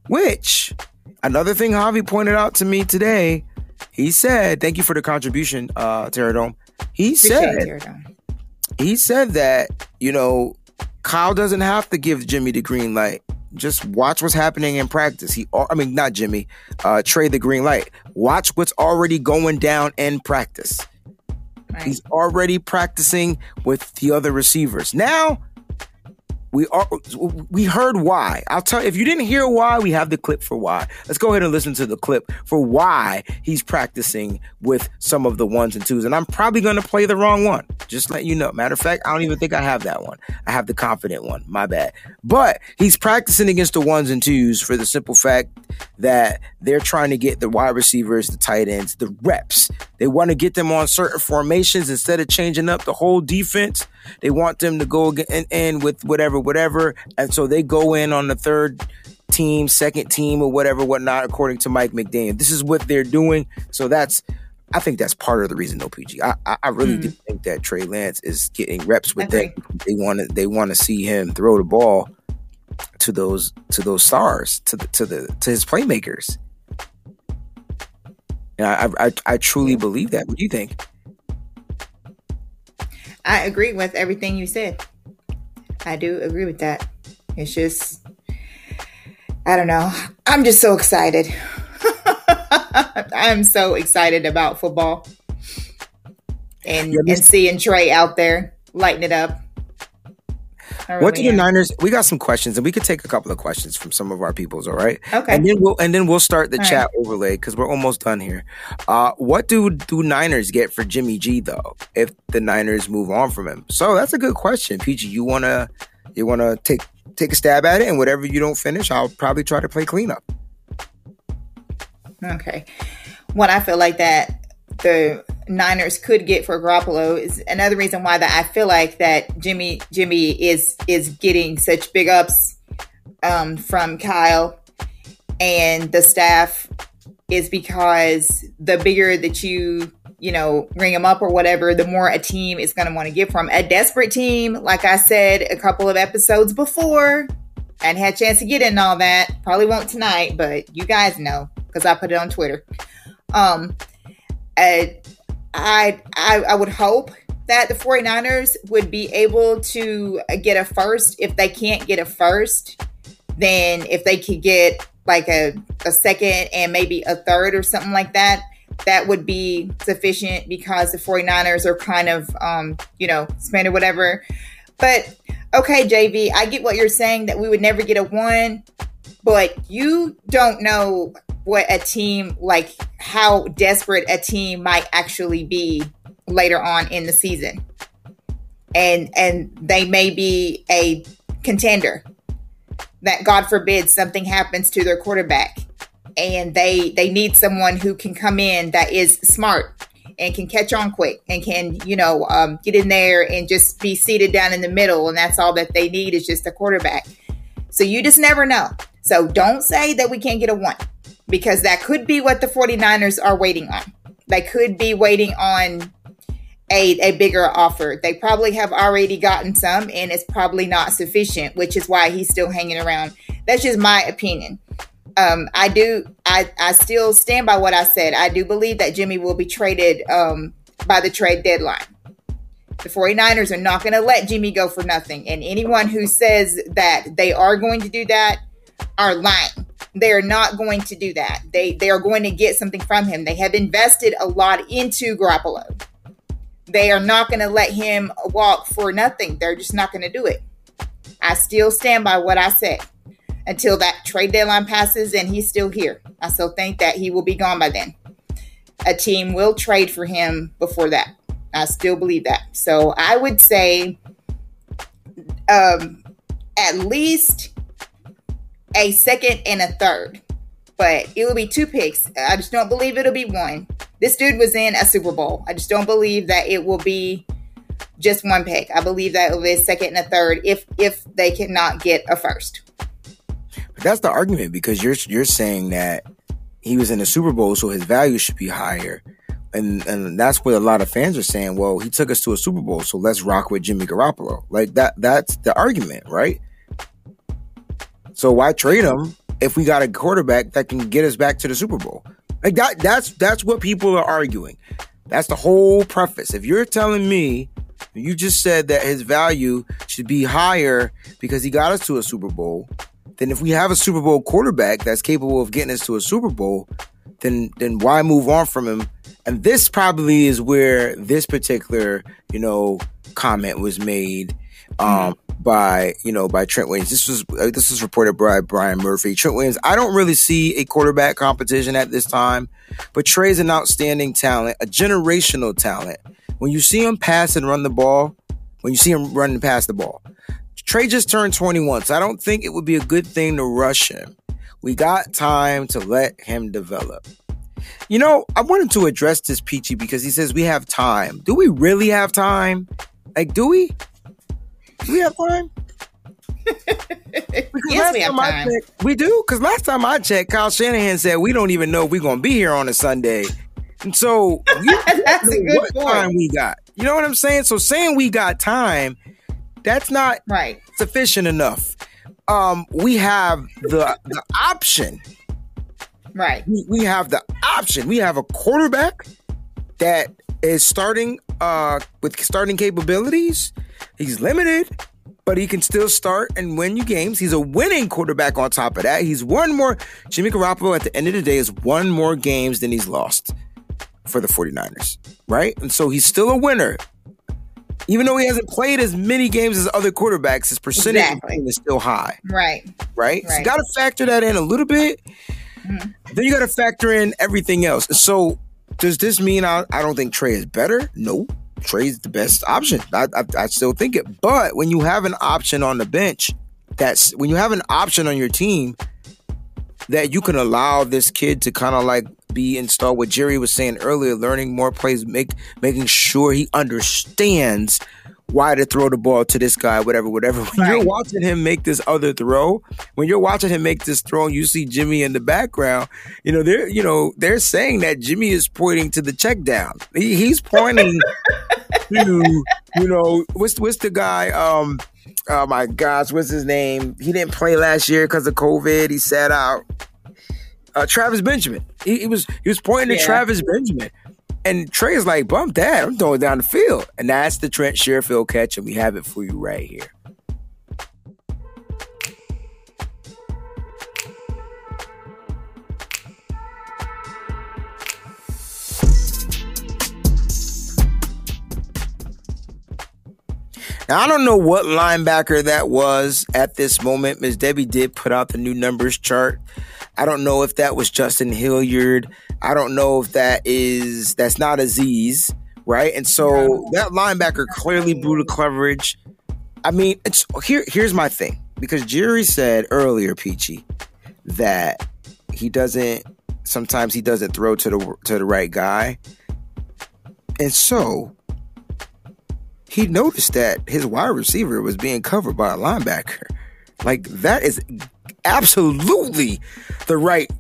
which, another thing Javi pointed out to me today, he said, thank you for the contribution, uh, Terradome. He said, Terradome. he said that, you know, Kyle doesn't have to give Jimmy the green light. Just watch what's happening in practice. He, I mean, not Jimmy, uh, Trey the green light. Watch what's already going down in practice. Right. He's already practicing with the other receivers. Now, we are. We heard why. I'll tell you, if you didn't hear why, we have the clip for why. Let's go ahead and listen to the clip for why he's practicing with some of the ones and twos. And I'm probably going to play the wrong one. Just let you know. Matter of fact, I don't even think I have that one. I have the confident one. My bad. But he's practicing against the ones and twos for the simple fact that they're trying to get the wide receivers, the tight ends, the reps. They want to get them on certain formations instead of changing up the whole defense. They want them to go in, in with whatever, whatever. And so they go in on the third team, second team, or whatever, whatnot, according to Mike McDaniel. This is what they're doing. So that's, I think that's part of the reason, though, P G. I, I, I really mm. do think that Trey Lance is getting reps with okay. that. They want to, they want to see him throw the ball to those, to those stars, to the, to the, to his playmakers. And I, I, I truly believe that. What do you think? I agree with everything you said. I do agree with that. It's just, I don't know. I'm just so excited. I'm so excited about football and, yeah, and seeing Trey out there lighting it up. Really what do the Niners? We got some questions, and we could take a couple of questions from some of our peoples. All right, okay. And then we'll and then we'll start the all chat right. overlay, because we're almost done here. Uh, what do do Niners get for Jimmy G, though, if the Niners move on from him? So that's a good question, P G. You wanna you wanna take take a stab at it, and whatever you don't finish, I'll probably try to play cleanup. Okay, what I feel like that the Niners could get for Garoppolo is another reason why that I feel like that Jimmy Jimmy is is getting such big ups um, from Kyle and the staff, is because the bigger that you you know ring him up or whatever, the more a team is going to want to give from a desperate team. Like I said a couple of episodes before, and had a chance to get in all that. Probably won't tonight, but you guys know because I put it on Twitter. Um, I. I, I I would hope that the 49ers would be able to get a first. If they can't get a first, then if they could get like a, a second and maybe a third or something like that, that would be sufficient, because the 49ers are kind of, um, you know, spending whatever. But, okay, J V, I get what you're saying, that we would never get a one, but you don't know what a team, like how desperate a team might actually be later on in the season, and and they may be a contender that, God forbid, something happens to their quarterback, and they they need someone who can come in that is smart and can catch on quick and can, you know, um, get in there and just be seated down in the middle, and that's all that they need is just a quarterback. So you just never know. So don't say that we can't get a one, because that could be what the 49ers are waiting on. They could be waiting on a, a bigger offer. They probably have already gotten some, and it's probably not sufficient, which is why he's still hanging around. That's just my opinion. Um, I do. I, I still stand by what I said. I do believe that Jimmy will be traded um, by the trade deadline. The 49ers are not going to let Jimmy go for nothing. And anyone who says that they are going to do that are lying. They are not going to do that. They they are going to get something from him. They have invested a lot into Garoppolo. They are not going to let him walk for nothing. They're just not going to do it. I still stand by what I said. Until that trade deadline passes and he's still here, I still think that he will be gone by then. A team will trade for him before that. I still believe that. So I would say um, at least a second and a third. But it will be two picks. I just don't believe it'll be one. This dude was in a Super Bowl. I just don't believe that it will be just one pick. I believe that it will be a second and a third if if they cannot get a first. But that's the argument, because you're you're saying that he was in the Super Bowl, so his value should be higher. And and that's what a lot of fans are saying. Well, he took us to a Super Bowl, so let's rock with Jimmy Garoppolo. Like that. That's the argument, right? So why trade him if we got a quarterback that can get us back to the Super Bowl? Like that. That's that's what people are arguing. That's the whole preface. If you're telling me, you just said that his value should be higher because he got us to a Super Bowl, then if we have a Super Bowl quarterback that's capable of getting us to a Super Bowl, then then why move on from him? And this probably is where this particular, you know, comment was made um, mm-hmm. by, you know, by Trent Williams. This was uh, this was reported by Brian Murphy. Trent Williams, I don't really see a quarterback competition at this time, but Trey's an outstanding talent, a generational talent. When you see him pass and run the ball, when you see him run and pass the ball, Trey just turned twenty-one, so I don't think it would be a good thing to rush him. We got time to let him develop. You know, I wanted to address this Peachy because he says we have time. Do we really have time? Like, do we? Do we have time? Yes, we have time. Checked, we do? Because last time I checked, Kyle Shanahan said we don't even know if we're going to be here on a Sunday. And so, that's a good what point. Time we got. You know what I'm saying? So saying we got time, that's not right. Sufficient enough. Um, we have the the option. Right. We, we have the option. We have a quarterback that is starting uh, with starting capabilities. He's limited, but he can still start and win you games. He's a winning quarterback on top of that. He's won more. Jimmy Garoppolo at the end of the day has won more games than he's lost for the 49ers. Right? And so he's still a winner. Even though he hasn't played as many games as other quarterbacks, his percentage exactly. is still high. Right. Right? right. So you got to factor that in a little bit. Mm-hmm. Then you got to factor in everything else. So does this mean I, I don't think Trey is better? No. Trey's the best option. I, I, I still think it. But when you have an option on the bench, that's when you have an option on your team that you can allow this kid to kind of like be installed, what Jerry was saying earlier, learning more plays, make, making sure he understands why to throw the ball to this guy, whatever, whatever. When right. you're watching him make this other throw, when you're watching him make this throw, and you see Jimmy in the background, you know, they're, you know, they're saying that Jimmy is pointing to the check down. He, he's pointing to, you know, what's, what's the guy, um, oh my gosh, what's his name? He didn't play last year because of COVID. He sat out. Uh, Travis Benjamin. He, he was he was pointing yeah. to Travis Benjamin. And Trey is like, bump that. I'm throwing down the field. And that's the Trent Sherfield catch, and we have it for you right here. Now, I don't know what linebacker that was at this moment. Miz Debbie did put out the new numbers chart. I don't know if that was Justin Hilliard. I don't know if that is, that's not Aziz, right? And so that linebacker clearly blew the coverage. I mean, it's here. here's my thing. Because Jerry said earlier, Peachy, that he doesn't, sometimes he doesn't throw to the to the right guy. And so he noticed that his wide receiver was being covered by a linebacker. Like, that is absolutely the right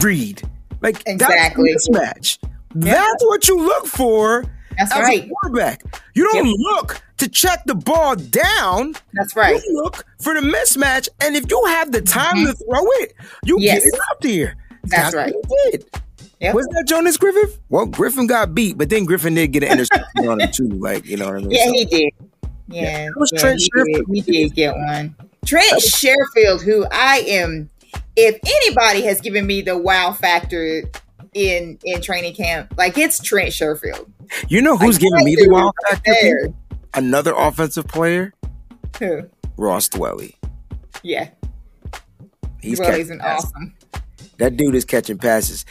read. Like, exactly. That's a mismatch. Yeah. That's what you look for that's as right. a quarterback. You don't yep. look to check the ball down. That's right. You look for the mismatch, and if you have the time mm-hmm. to throw it, you yes. get it out there. That's, that's right. What you did. Yep. Was that Jonas Griffith? Well, Griffin got beat, but then Griffin did get an interception on it too. Like, you know what I mean? Yeah, so, he did. Yeah, yeah. It was yeah, Trent Sherfield. He did get one. Trent Sherfield, who I am, if anybody has given me the wow factor in in training camp, like, it's Trent Sherfield. You know who's like, giving me the wow factor? There. Another offensive player? Who? Ross Dwelley. Yeah. He's Dwelley's an awesome. That dude is catching passes.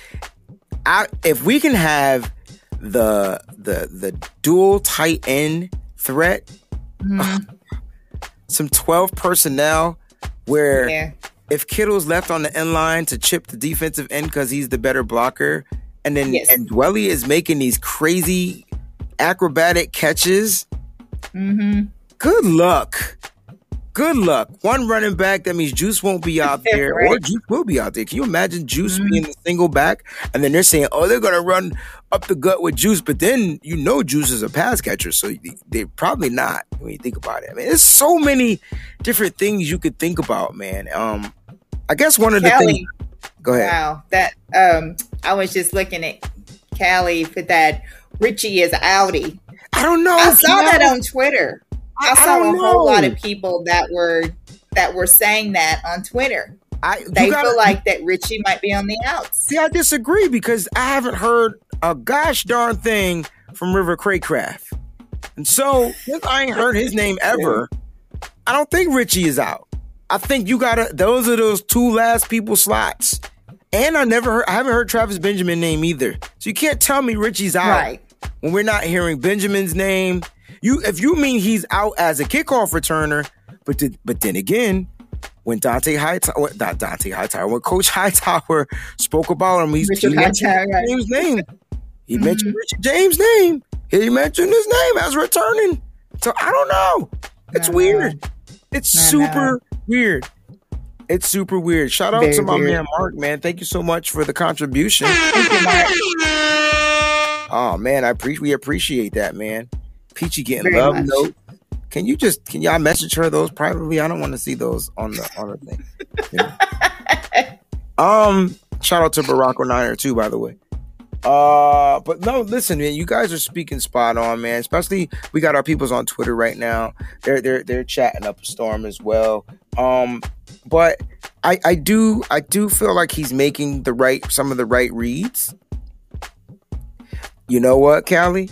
I, if we can have the the the dual tight end threat, mm-hmm. uh, some twelve personnel where yeah. if Kittle's left on the end line to chip the defensive end because he's the better blocker, and then yes. and Dwelley is making these crazy acrobatic catches. Mm-hmm. Good luck. Good luck. One running back, that means Juice won't be out there, right. or Juice will be out there. Can you imagine Juice mm-hmm. being the single back? And then they're saying, oh, they're going to run up the gut with Juice. But then you know Juice is a pass catcher, so they're probably not when you think about it. I mean, there's so many different things you could think about, man. Um, I guess one of Callie, the things... Go ahead. Wow. That, um, I was just looking at Callie for that Richie is outie. I don't know. I saw that on Twitter. I saw I a whole know. lot of people that were that were saying that on Twitter. I, they gotta, feel like that Richie might be on the outs. See, I disagree because I haven't heard a gosh darn thing from River Craycraft. And so, since I ain't heard his name ever, I don't think Richie is out. I think you gotta, those are those two last people slots. And I never heard, I haven't heard Travis Benjamin's name either. So you can't tell me Richie's out right. when we're not hearing Benjamin's name. You, if you mean he's out as a kickoff returner, but th- but then again, when Dante Hightower, not Dante Hightower, when Coach Hightower spoke about him, he's, he mentioned his name. He mm-hmm. mentioned Richie James' name. He mentioned his name as returning. So I don't know. It's no, weird. No. It's no, super no. weird. It's super weird. Shout out Very to my weird. man Mark, man. Thank you so much for the contribution. Thank you, Mark. Oh man, I pre- we appreciate that, man. Peachy getting Very love much. notes. Can you just can y'all message her those privately? I don't want to see those on the on the thing. Yeah. Um, shout out to Barack Niner too, by the way. Uh, but no, listen, man, you guys are speaking spot on, man. Especially we got our peoples on Twitter right now. They're they're they're chatting up a storm as well. Um, but I I do I do feel like he's making the right some of the right reads. You know what, Callie?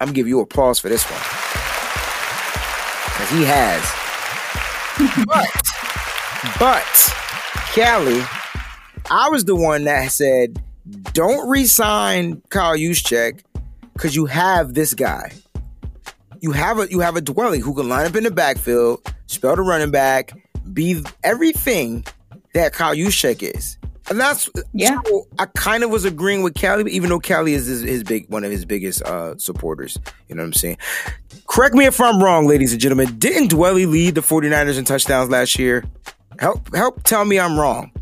I'm gonna give you applause for this one. Because he has. But, but, Callie, I was the one that said, don't re-sign Kyle Juszczyk because you have this guy. You have a you have a Dwelley who can line up in the backfield, spell the running back, be everything that Kyle Juszczyk is. And that's yeah. So I kind of was agreeing with Callie, even though Callie is his, his big one of his biggest uh, supporters. You know what I'm saying? Correct me if I'm wrong, ladies and gentlemen. Didn't Dwelley lead the 49ers in touchdowns last year? Help, help, tell me I'm wrong.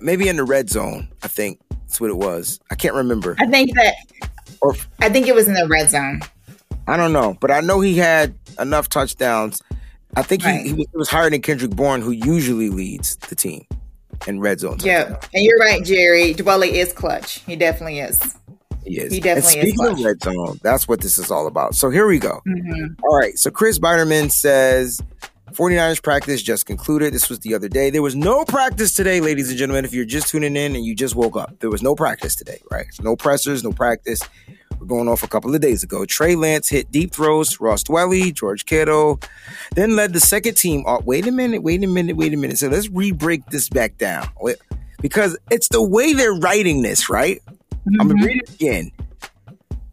Maybe in the red zone. I think that's what it was. I can't remember. I think that. Or I think it was in the red zone. I don't know, but I know he had enough touchdowns. I think right. he, he was higher than Kendrick Bourne, who usually leads the team in red zone. Yeah, and you're right, Jerry. Dwelley is clutch. He definitely is. He is. He definitely and speaking is. Speaking of red zone, that's what this is all about. So here we go. Mm-hmm. All right. So Chris Biderman says, 49ers practice just concluded. This was the other day. There was no practice today, ladies and gentlemen. If you're just tuning in and you just woke up, there was no practice today, right? No pressers, no practice. We're going off a couple of days ago. Trey Lance hit deep throws to Ross Dwelley, George Kittle, then led the second team off. Wait a minute, wait a minute, wait a minute. So let's re-break this back down. Wait, because it's the way they're writing this, right? Mm-hmm. I'm going to read it again.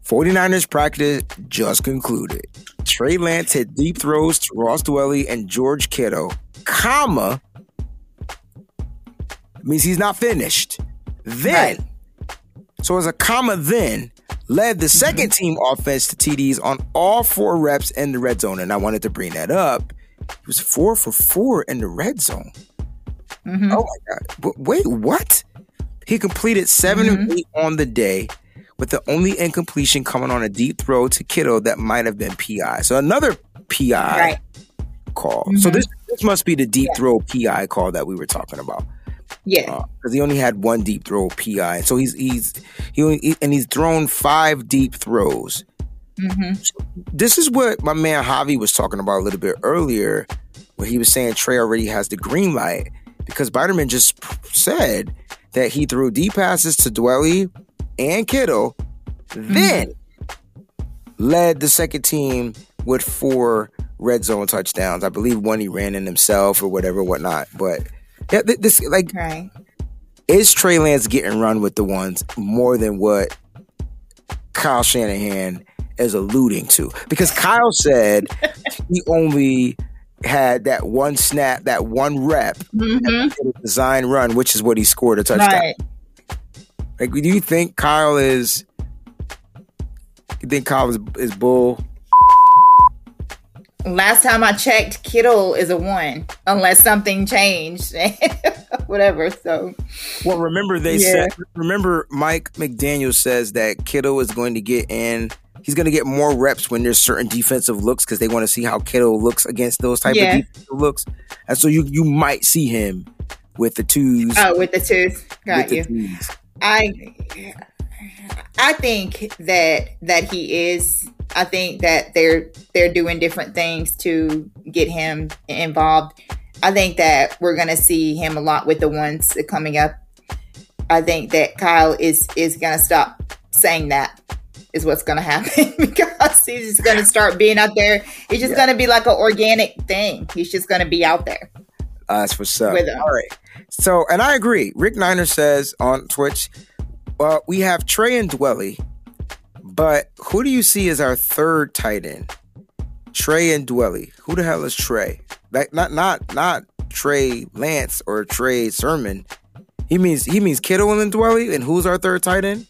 49ers practice just concluded. Trey Lance hit deep throws to Ross Dwelley and George Kittle, comma, means he's not finished. Then, right. so as a comma then, led the second team offense to T Ds on all four reps in the red zone. And I wanted to bring that up He was four for four in the red zone. Mm-hmm. Oh, my God. But wait, what? He completed seven mm-hmm. and eight on the day, with the only incompletion coming on a deep throw to Kittle that might have been P I. So another P I right. call. Mm-hmm. So this this must be the deep yeah. throw P I call that we were talking about. Yeah, because uh, he only had one deep throw P I. So he's he's he, only, he and he's thrown five deep throws. Mm-hmm. So this is what my man Javi was talking about a little bit earlier, where he was saying Trey already has the green light because Biderman just said that he threw deep passes to Dwelley and Kittle, mm-hmm. then led the second team with four red zone touchdowns. I believe one he ran in himself or whatever, whatnot. But yeah, this like right. is Trey Lance getting run with the ones more than what Kyle Shanahan is alluding to? Because Kyle said he only had that one snap, that one rep, mm-hmm. a design run, which is what he scored a touchdown. Right. Like, do you think Kyle is? You think Kyle is, is bull? Last time I checked, Kittle is a one, unless something changed, whatever. So, well, remember they yeah. said. Remember, Mike McDaniel says that Kittle is going to get in. He's going to get more reps when there's certain defensive looks because they want to see how Kittle looks against those type yeah. of defensive looks, and so you you might see him with the twos. Oh, with the twos, got you. Twos. I I think that that he is. I think that they're they're doing different things to get him involved. I think that we're going to see him a lot with the ones coming up. I think that Kyle is is going to stop saying that is what's going to happen because he's just going to start being out there. It's just yeah. going to be like an organic thing. He's just going to be out there. Uh, that's what's up. With All right. So, and I agree. Rick Niner says on Twitch, well, we have Trey and Dwelley, but who do you see as our third tight end? Trey and Dwelley. Who the hell is Trey? Like, not not not Trey Lance or Trey Sermon. He means he means Kittle and Dwelley. And who's our third tight end?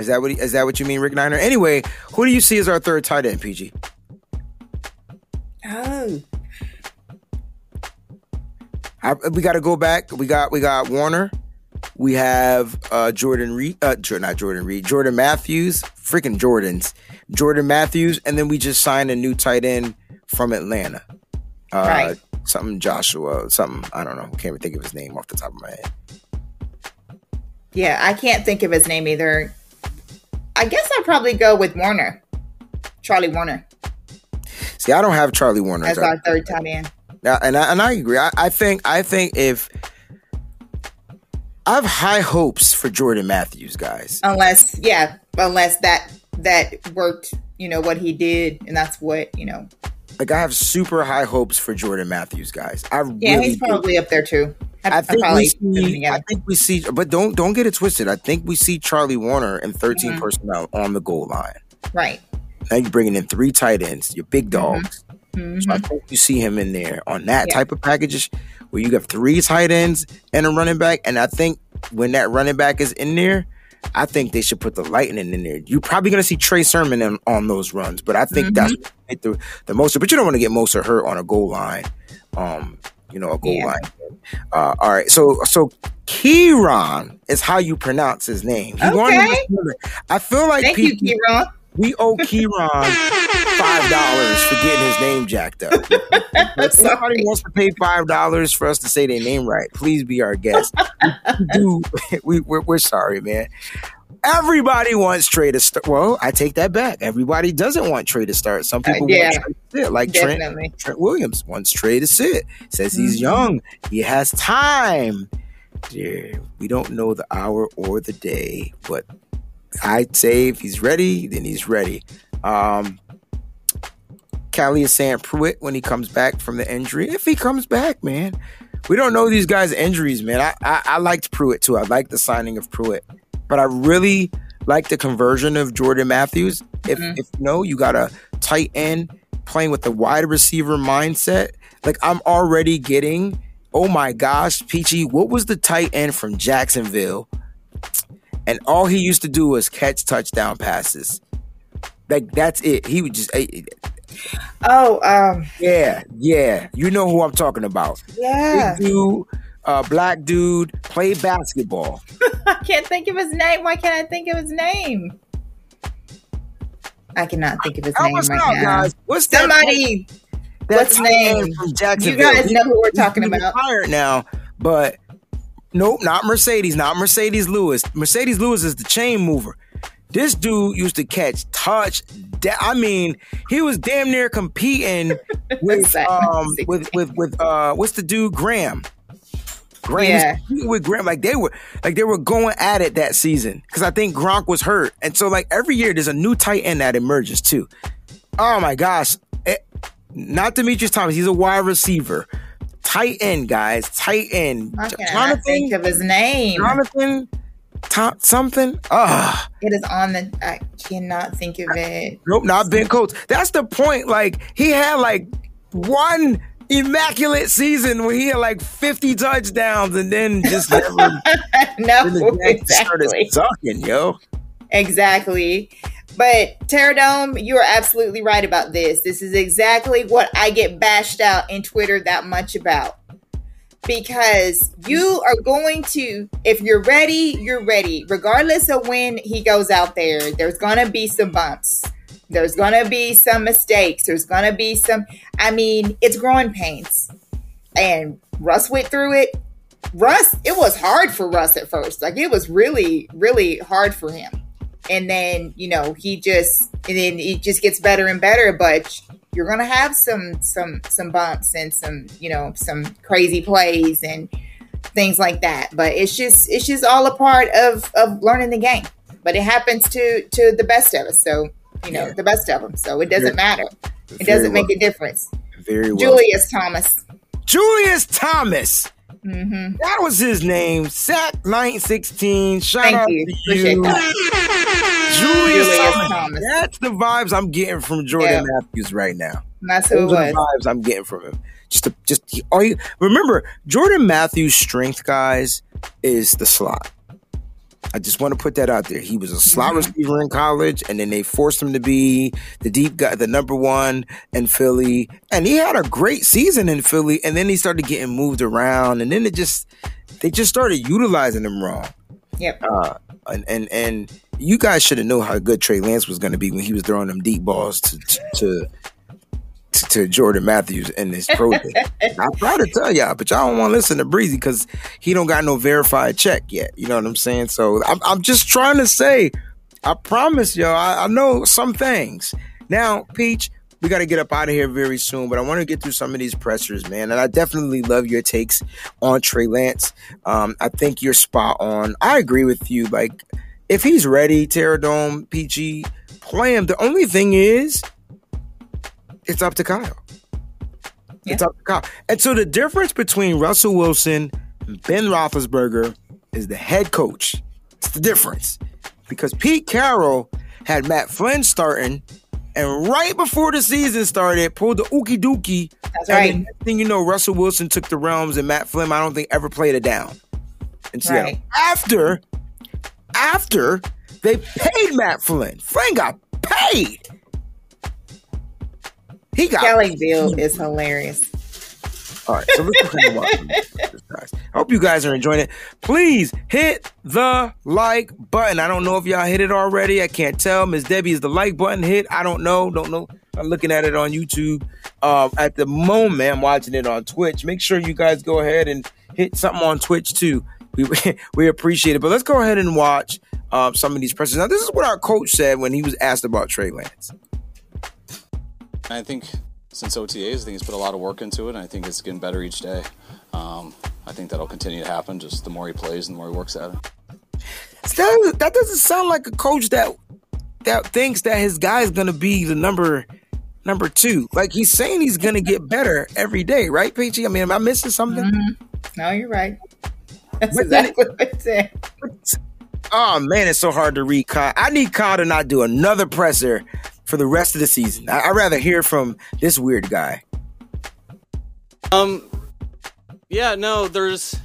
Is that what he, is that what you mean, Rick Niner? Anyway, who do you see as our third tight end, P G? Oh. I, we got to go back. We got we got Woerner. We have uh, Jordan Reed, uh, not Jordan Reed, Jordan Matthews, freaking Jordans, Jordan Matthews, and then we just signed a new tight end from Atlanta, uh, right. something Joshua, something I don't know. I can't even think of his name off the top of my head. Yeah, I can't think of his name either. I guess I'd probably go with Woerner, Charlie Woerner. See, I don't have Charlie Woerner as our third tight end. Now, and I and I agree. I, I think I think if I have high hopes for Jordan Matthews, guys. Unless, yeah, unless that that worked, you know what he did, and that's what you know. Like I have super high hopes for Jordan Matthews, guys. I yeah, really he's probably do. Up there too. I, I think we see. I think we see, but don't don't get it twisted. I think we see Charlie Woerner and thirteen mm-hmm. personnel on the goal line. Right. Now you're bringing in three tight ends, your big dogs. Mm-hmm. Mm-hmm. So I hope you see him in there on that yeah. type of packages where you got three tight ends and a running back. And I think when that running back is in there, I think they should put the lightning in there. You're probably going to see Trey Sermon in, on those runs, but I think mm-hmm. that's the, the most. But you don't want to get Moser hurt on a goal line, um, you know, a goal yeah. line. Uh, all right, so so Kieran is how you pronounce his name. He okay. wanted to, I feel like thank people, you, Kieran. We owe Kieran. Five dollars for getting his name jacked up. If somebody wants to pay five dollars for us to say their name right, please be our guest. Dude, we, we're, we're sorry, man. Everybody wants Trey to start. Well, I take that back. Everybody doesn't want Trey to start. Some people uh, yeah. want Trey to sit, like Trent, Trent Williams wants Trey to sit. Says he's mm-hmm. young, he has time. Yeah, we don't know the hour or the day, but I'd say if he's ready, then he's ready. Um, Callie is saying Pruitt when he comes back from the injury. If he comes back, man. We don't know these guys' injuries, man. I, I, I liked Pruitt, too. I liked the signing of Pruitt. But I really like the conversion of Jordan Matthews. If, mm-hmm. if you know, you got a tight end playing with the wide receiver mindset. Like, I'm already getting, oh, my gosh, Peachy, what was the tight end from Jacksonville? And all he used to do was catch touchdown passes. Like, that's it. He would just... I, Oh, um, yeah, yeah. You know who I'm talking about. Yeah. Big dude, uh, black dude, played basketball. I can't think of his name. Why can't I think of his name? I cannot think of his I, name right out, now. Guys. What's Somebody, that what's his name? From Jacksonville. You guys know who we're talking He's about. Retired now, but nope, not Mercedes, not Mercedes Lewis. Mercedes Lewis is the chain mover. This dude used to catch touch. Da- I mean, he was damn near competing with um with with with uh what's the dude Graham? Graham yeah. with Graham, like they were like they were going at it that season because I think Gronk was hurt, and so like every year there's a new tight end that emerges too. Oh my gosh, it, not Demetrius Thomas, he's a wide receiver. Tight end, guys, tight end. Okay, Jonathan, I think of his name. Jonathan. Top something? Ugh. It is on the... I cannot think of it. Nope, not Ben Coates. That's the point. Like, he had, like, one immaculate season where he had, like, fifty touchdowns and then just never... no, really exactly. Started sucking, yo. Exactly. But, Terradome, you are absolutely right about this. This is exactly what I get bashed out in Twitter that much about. Because you are going to, if you're ready, you're ready. Regardless of when he goes out there, there's going to be some bumps. There's going to be some mistakes. There's going to be some, I mean, it's growing pains. And Russ went through it. Russ, it was hard for Russ at first. Like, it was really, really hard for him. And then, you know, he just, and then it just gets better and better. But you're going to have some, some, some bumps and some, you know, some crazy plays and things like that. But it's just, it's just all a part of, of learning the game, but it happens to, to the best of us. So, you know, yeah. the best of them. So it doesn't very, matter. It doesn't well. make a difference. Very well. Julius Thomas. Julius Thomas. Mm-hmm. That was his name. Sack nine sixteen. Shout Thank out you. to Appreciate you. That. Julius, Julius Thomas. Thomas. That's the vibes I'm getting from Jordan yeah. Matthews right now. That's who Those it was. Are the vibes I'm getting from him. Just, a, just he, all you, remember, Jordan Matthews' strength, guys, is the slot. I just want to put that out there. He was a slot mm-hmm. receiver in college, and then they forced him to be the deep guy, the number one in Philly. And he had a great season in Philly, and then he started getting moved around, and then it just they just started utilizing him wrong. Yep. Uh, and and and you guys should have known how good Trey Lance was going to be when he was throwing them deep balls to to to, to Jordan Matthews and his pro day. I try to tell y'all, but y'all don't want to listen to Breezy because he don't got no verified check yet. You know what I'm saying? So I'm, I'm just trying to say, I promise y'all, I, I know some things. Now, Peach, we got to get up out of here very soon, but I want to get through some of these pressers, man. And I definitely love your takes on Trey Lance. Um, I think you're spot on. I agree with you. Like, if he's ready, Terradome, P G, play him. The only thing is, it's up to Kyle. Yeah. It's up to Kyle. And so the difference between Russell Wilson and Ben Roethlisberger is the head coach. It's the difference. Because Pete Carroll had Matt Flynn starting, and right before the season started, pulled the ookie dookie. That's right. And the thing you know, Russell Wilson took the realms, and Matt Flynn, I don't think, ever played a down in Seattle. Right. After, after they paid Matt Flynn, Flynn got paid. He got Kelly Bill is hilarious. All right, so let's come up. I hope you guys are enjoying it. Please hit the like button. I don't know if y'all hit it already. I can't tell. Miss Debbie, is the like button hit? I don't know. Don't know. I'm looking at it on YouTube. Uh, at the moment, I'm watching it on Twitch. Make sure you guys go ahead and hit something on Twitch too. We we appreciate it. But let's go ahead and watch uh, some of these pressers. Now, this is what our coach said when he was asked about Trey Lance. I think since O T As, I think he's put a lot of work into it, and I think it's getting better each day. Um, I think that'll continue to happen. Just the more he plays and the more he works at it. That, that doesn't sound like a coach that that thinks that his guy is going to be the number number two. Like, he's saying he's going to get better every day, right, Peachy? I mean, am I missing something? Mm-hmm. No, you're right. That's but exactly what I said. Oh, man, it's so hard to read Kyle. I need Kyle to not do another presser for the rest of the season. I, I'd rather hear from this weird guy. Um, yeah, no, there's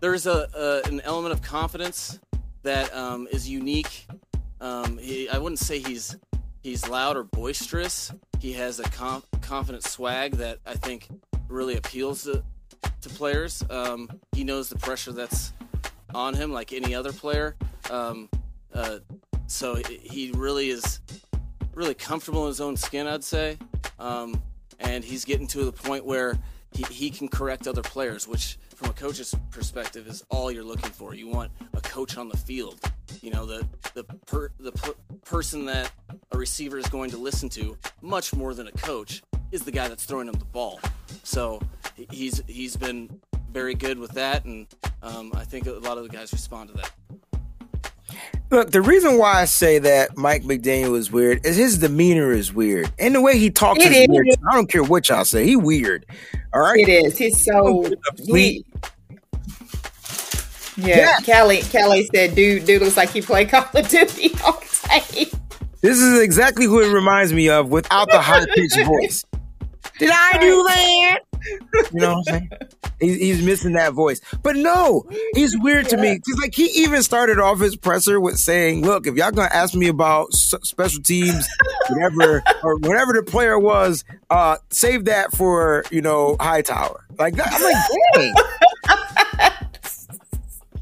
there's a, a an element of confidence that um, is unique. Um, he, I wouldn't say he's he's loud or boisterous. He has a com- confident swag that I think really appeals to, to players. Um, he knows the pressure that's on him like any other player. Um, uh, so he really is really comfortable in his own skin, I'd say. Um, and he's getting to the point where he, he can correct other players, which from a coach's perspective is all you're looking for. You want a coach on the field, you know, the the per, the per, person that a receiver is going to listen to much more than a coach is the guy that's throwing him the ball. So he's he's been very good with that, and um, I think a lot of the guys respond to that. Look, the reason why I say that Mike McDaniel is weird is his demeanor is weird. And the way he talks is, is weird. I don't care what y'all say. He weird. All right? It is. He's so... He, yeah. yeah. Kelly Kelly said, dude, dude looks like he played Call of Duty all day. This is exactly who it reminds me of without the high-pitched voice. Did I do that? You know what I'm saying? He's, he's missing that voice. But no, he's weird to me. Because like he even started off his presser with saying, look, if y'all going to ask me about special teams, whatever, or whatever the player was, uh, save that for, you know, Hightower. Like, that, I'm like, dang.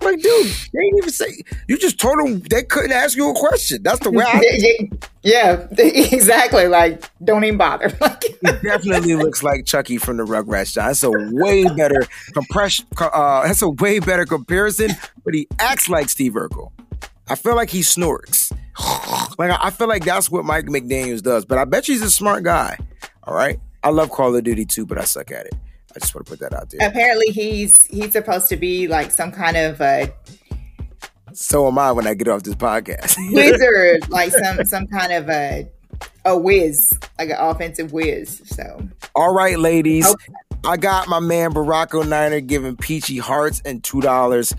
Like, dude, they didn't even say. You just told them they couldn't ask you a question. That's the way I. Yeah, exactly. Like, don't even bother. It definitely looks like Chucky from the Rugrats, John. That's a way better compression. Uh, that's a way better comparison. But he acts like Steve Urkel. I feel like he snorts. Like I feel like that's what Mike McDaniels does. But I bet you he's a smart guy. All right, I love Call of Duty too, but I suck at it. I just want to put that out there. Apparently, he's he's supposed to be like some kind of a. So am I when I get off this podcast. Wizard, like some some kind of a a whiz, like an offensive whiz. So, all right, ladies, okay. I got my man Baracko Niner giving peachy hearts and two dollars.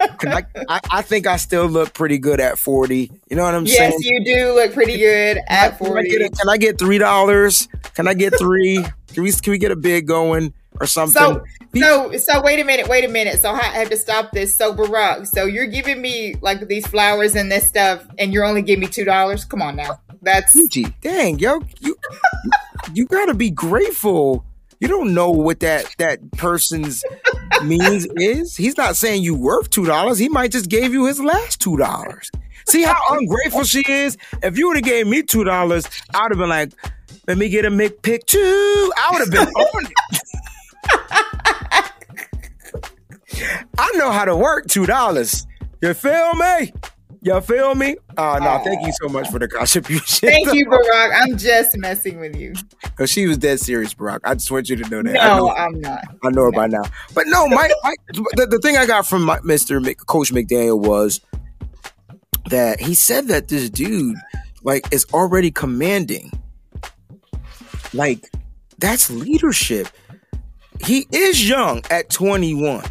I, I, I think I still look pretty good at forty. You know what I'm yes, saying? Yes, you do look pretty good at forty. Can I get, can I get three dollars? Can I get three? Can we can we get a bid going? Or something. So, so, so wait a minute, wait a minute. So I have to stop this. So Barack, so you're giving me like these flowers and this stuff, and you're only giving me two dollars? Come on now, that's G. Dang, yo, you you gotta be grateful. You don't know what that that person's means is. He's not saying you worth two dollars. He might just gave you his last two dollars. See how ungrateful she is. If you would have gave me two dollars, I'd have been like, let me get a McPick too. I would have been on it. I know how to work two dollars. You feel me? You feel me? Oh, no, Aww. Thank you so much for the contribution. Thank you, Barack. I'm just messing with you. Because she was dead serious, Barack. I just want you to know that. No, I know, I'm not. I know her no. by now. But no, Mike, Mike the, the thing I got from my, Mister Mc, Coach McDaniel was that he said that this dude, like, is already commanding. Like, that's leadership. He is young at twenty-one.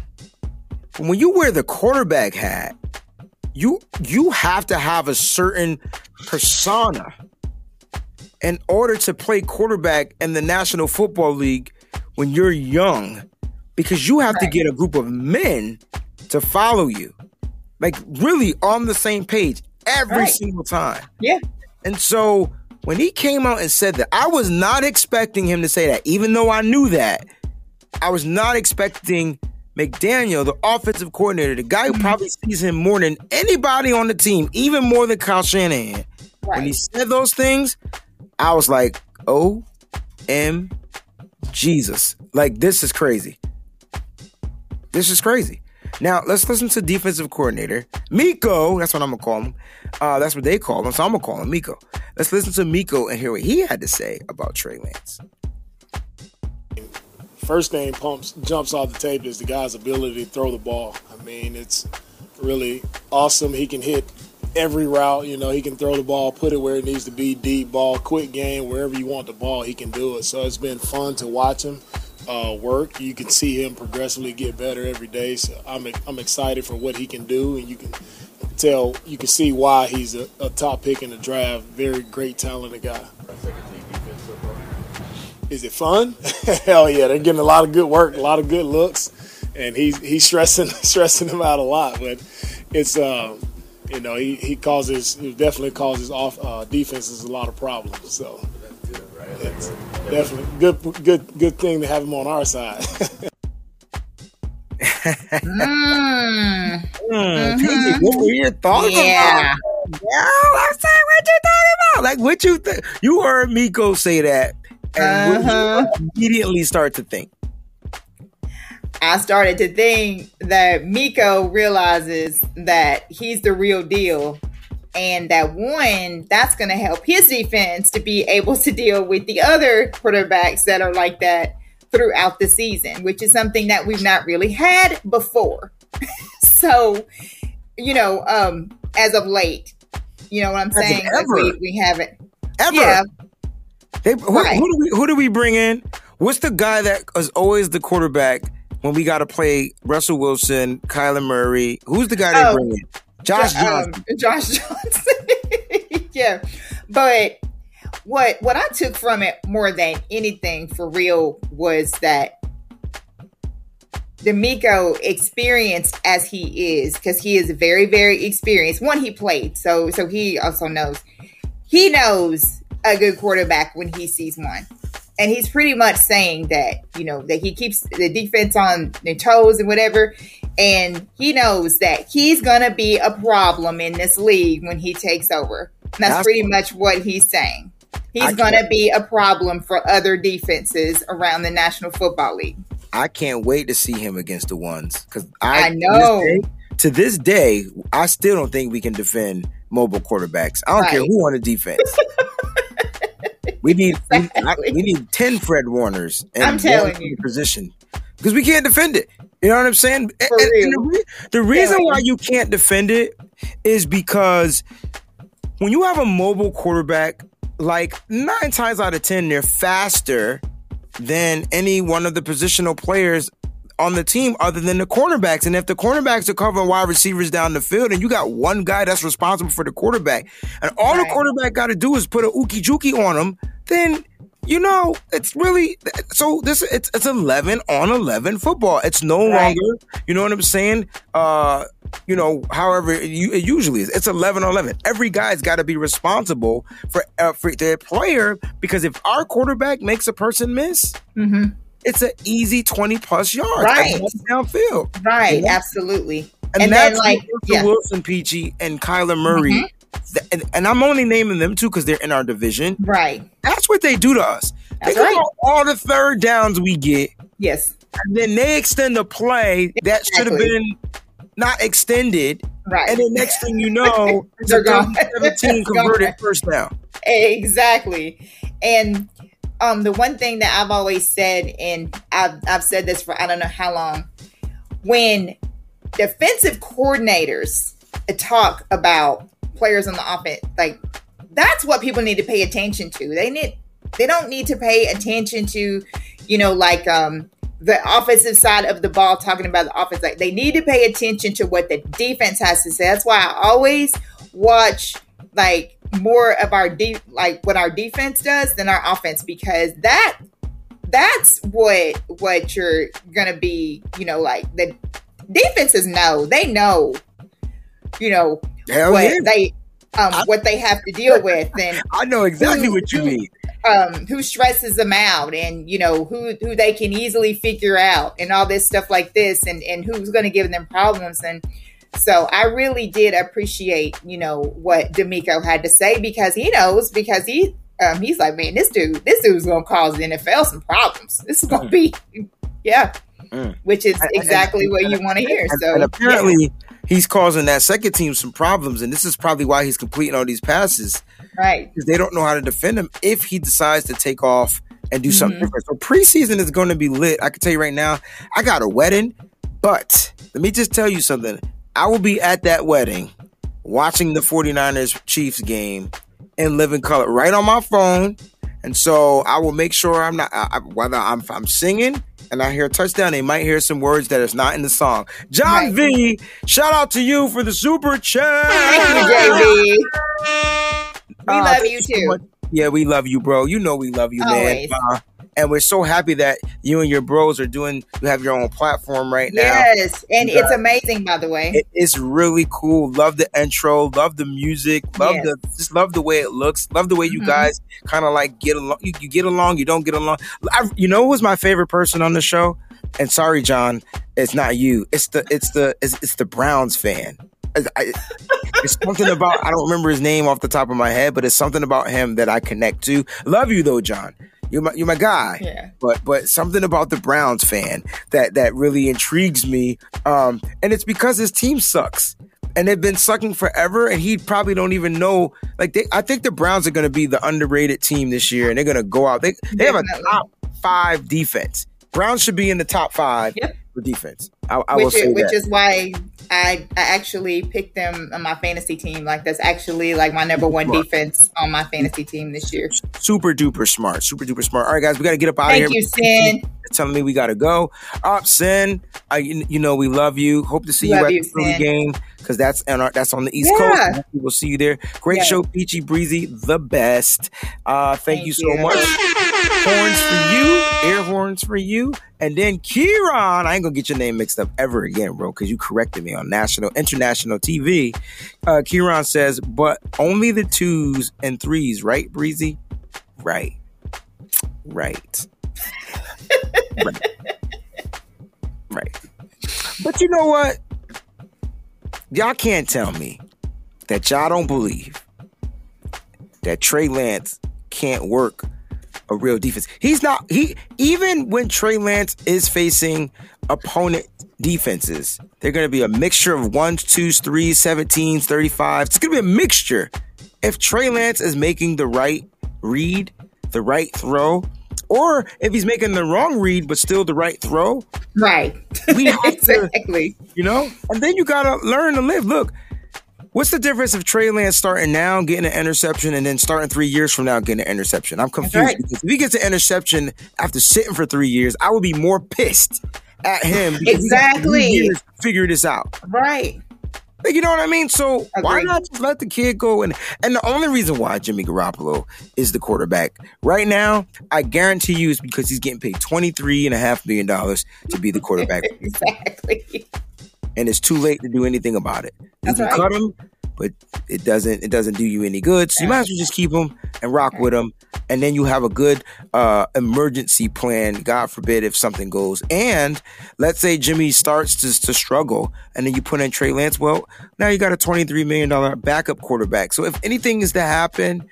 When you wear the quarterback hat, you you have to have a certain persona in order to play quarterback in the National Football League when you're young, because you have to get a group of men to follow you, like really on the same page every right. single time. Yeah. And so when he came out and said that, I was not expecting him to say that, even though I knew that. I was not expecting McDaniel, the offensive coordinator, the guy who probably sees him more than anybody on the team, even more than Kyle Shanahan. Right. When he said those things, I was like, oh, M, Jesus. Like, this is crazy. This is crazy. Now, let's listen to defensive coordinator, Miko. That's what I'm going to call him. Uh, that's what they call him, so I'm going to call him Miko. Let's listen to Miko and hear what he had to say about Trey Lance. First thing pumps, jumps off the tape is the guy's ability to throw the ball. I mean, it's really awesome. He can hit every route. You know, he can throw the ball, put it where it needs to be, deep ball, quick game, wherever you want the ball, he can do it. So it's been fun to watch him uh, work. You can see him progressively get better every day. So I'm I'm excited for what he can do, and you can tell, you can see why he's a, a top pick in the draft. Very great, talented guy. Is it fun? Hell yeah, they're getting a lot of good work, a lot of good looks, and he's he's stressing stressing them out a lot. But it's um, you know he, he causes he definitely causes off uh, defenses a lot of problems. So right? It's like, definitely good, good, good thing to have him on our side. mm. Mm-hmm. P J, what were your thoughts? Yeah. About? Yeah, last time, what you talking about? Like, what you think? You heard Miko say that, and uh-huh. what you immediately start to think? I started to think that Miko realizes that he's the real deal, and that one, that's going to help his defense to be able to deal with the other quarterbacks that are like that throughout the season, which is something that we've not really had before. So, you know, um, as of late, you know what I'm as saying? Ever. We, we haven't. Ever. Yeah. They, who, right. who, do we, who do we bring in? What's the guy that is always the quarterback when we got to play Russell Wilson, Kyler Murray? Who's the guy they oh, bring in? Josh Johnson. Um, Josh Johnson. Yeah. But what what I took from it more than anything for real was that D'Amico, experienced as he is, because he is very, very experienced. One, he played. So, so he also knows. He knows a good quarterback when he sees one. And he's pretty much saying that, you know, that he keeps the defense on their toes and whatever. And he knows that he's going to be a problem in this league when he takes over. And that's, that's pretty much what he's saying. He's going to be a problem for other defenses around the National Football League. I can't wait to see him against the ones. Because I, I know. To this, day, to this day, I still don't think we can defend mobile quarterbacks. I don't right. care who on the defense. We need exactly. we, we need ten Fred Woerners in the position because we can't defend it. You know what I'm saying? And, and the, re- the reason yeah. why you can't defend it is because when you have a mobile quarterback, like nine times out of ten, they're faster than any one of the positional players on the team other than the cornerbacks. And if the cornerbacks are covering wide receivers down the field and you got one guy that's responsible for the quarterback and all right. the quarterback got to do is put a ookie jookie on him, then, you know, it's really, so this it's it's eleven on eleven football. It's no right. longer, you know what I'm saying? Uh, you know, however it, it usually is, it's eleven on eleven. Every guy's got to be responsible for, uh, for their player, because if our quarterback makes a person miss, mm-hmm. it's an easy twenty plus yards. Right. Downfield. Right. You know? Absolutely. And, and that's then, like, yeah. Wilson, P G, and Kyler Murray. Mm-hmm. The, and, and I'm only naming them two because they're in our division. Right. That's what they do to us. That's they right. go all the third downs we get. Yes. And then they extend a play that exactly. should have been not extended. Right. And the next thing you know, it's a seventeen converted first down. Exactly. And Um, the one thing that I've always said, and I've, I've said this for I don't know how long, when defensive coordinators talk about players on the offense, like that's what people need to pay attention to. They need, they don't need to pay attention to, you know, like um, the offensive side of the ball, talking about the offense. Like they need to pay attention to what the defense has to say. That's why I always watch like more of our deep, like what our defense does than our offense, because that that's what what you're gonna be, you know, like the defenses know, they know, you know, Hell what yeah. they um I, what they have to deal with, and I know exactly who, what you mean. Um, who stresses them out, and you know who who they can easily figure out, and all this stuff like this, and and who's gonna give them problems. And so I really did appreciate, you know, what D'Amico had to say, because he knows, because he um, he's like, man, this dude, this dude's going to cause the N F L some problems. This is going to be, yeah, mm. which is exactly and, and, what you want to hear. And, so and apparently yeah. he's causing that second team some problems. And this is probably why he's completing all these passes. Right. Because they don't know how to defend him if he decides to take off and do mm-hmm. something different. So preseason is going to be lit. I can tell you right now, I got a wedding, but let me just tell you something. I will be at that wedding watching the forty-niners Chiefs game in living color right on my phone. And so I will make sure I'm not, I, whether I'm I'm singing and I hear a touchdown, they might hear some words that is not in the song. John right. V, shout out to you for the super chat. Thank you, J V. We uh, love you too. So yeah, we love you, bro. You know we love you, Always. man. Uh, And we're so happy that you and your bros are doing, you have your own platform right now. Yes. And it's amazing, by the way. It, it's really cool. Love the intro. Love the music. Love yes. the, just love the way it looks. Love the way you mm-hmm. guys kind of like get along. You, you get along. You don't get along. I, you know who's my favorite person on the show? And sorry, John, it's not you. It's the, it's the, it's, it's the Browns fan. I, it's something about, I don't remember his name off the top of my head, but it's something about him that I connect to. Love you though, John. You're my, you're my guy. Yeah. But but something about the Browns fan that that really intrigues me. Um, and it's because his team sucks. And they've been sucking forever, and he probably don't even know. Like they, I think the Browns are going to be the underrated team this year, and they're going to go out. They they Definitely. have a top five defense. Browns should be in the top five. Yep. For defense. I, I which will say is, which that. is why I, I actually picked them on my fantasy team. Like that's actually like my number one smart. defense on my fantasy team this year. Super duper smart. Super duper smart. All right, guys, we got to get up out Thank of here. Thank you, Sin. Telling me we got to go. Up, Sin. I, you know, we love you. Hope to see love you at you, the Philly game because that's and that's on the East yeah. Coast. We'll see you there. Great yeah. show, Peachy Breezy, the best. Uh, thank, thank you so you. much. Horns for you, air horns for you, and then Kieran. I ain't gonna get your name mixed up ever again, bro, because you corrected me on national, international T V. Uh, Kieran says, but only the twos and threes, right, Breezy? Right, right, right, right. But you know what? Y'all can't tell me that y'all don't believe that Trey Lance can't work a real defense. He's not, he, even when Trey Lance is facing opponent defenses, they're going to be a mixture of ones, twos, threes, seventeens, thirty-fives. It's going to be a mixture. If Trey Lance is making the right read, the right throw, or if he's making the wrong read, but still the right throw. Right. We have exactly. to, you know, and then you got to learn to live. Look, what's the difference if Trey Lance starting now, getting an interception, and then starting three years from now, getting an interception? I'm confused. Right. Because if he gets an interception after sitting for three years, I would be more pissed at him. Exactly. He has to figure this out. Right. Like, you know what I mean? So Agreed. why not just let the kid go? And and the only reason why Jimmy Garoppolo is the quarterback right now, I guarantee you, is because he's getting paid twenty-three point five million dollars to be the quarterback. Exactly. And it's too late to do anything about it. You can right. cut him, but it doesn't it doesn't do you any good. So you might as well just keep him and rock okay. with him. And then you have a good uh, emergency plan, God forbid, if something goes. And let's say Jimmy starts to, to struggle, and then you put in Trey Lance. Well, now you got a twenty-three million dollars backup quarterback. So if anything is to happen,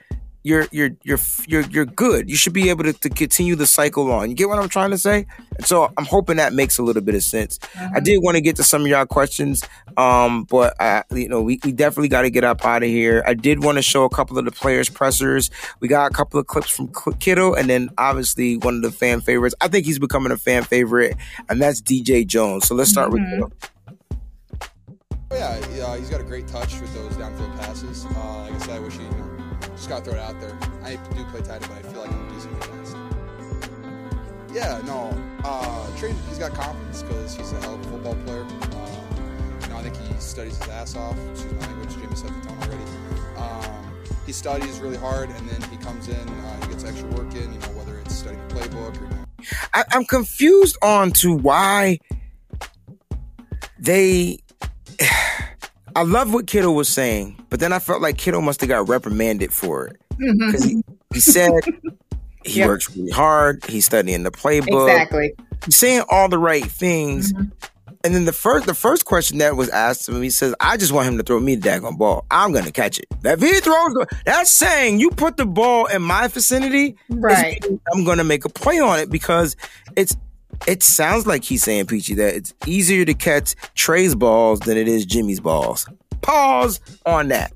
you're you're you're you're you're good. You should be able to, to continue the cycle on. You get what I'm trying to say? And so I'm hoping that makes a little bit of sense. Mm-hmm. I did want to get to some of y'all questions, um, but I, you know, we, we definitely got to get up out of here. I did want to show a couple of the players' pressers. We got a couple of clips from Kittle, and then obviously one of the fan favorites. I think he's becoming a fan favorite, and that's D J Jones. So let's start mm-hmm. with Kittle. Yeah, yeah, he's got a great touch with those downfield passes. Uh, like I said, I wish he. You know, just gotta throw it out there. I do play tight end, but I feel like I'm losing the best. Yeah, no. Uh, Trey, he's got confidence because he's a hell of a football player. Uh, you know, I think he studies his ass off. Excuse my language, Jimmy said the tone already. Um, he studies really hard, and then he comes in, uh, he gets extra work in, you know, whether it's studying the playbook or not. I- I'm confused on to why they... I love what Kittle was saying, but then I felt like Kittle must have got reprimanded for it. Because mm-hmm. he, he said he yep. works really hard. He's studying the playbook. Exactly. He's saying all the right things. Mm-hmm. And then the first the first question that was asked to him, he says, I just want him to throw me the daggone ball. I'm going to catch it. If he throws the, that's saying you put the ball in my vicinity, right. I'm going to make a play on it because it's It sounds like he's saying, Peachy, that it's easier to catch Trey's balls than it is Jimmy's balls. Pause on that.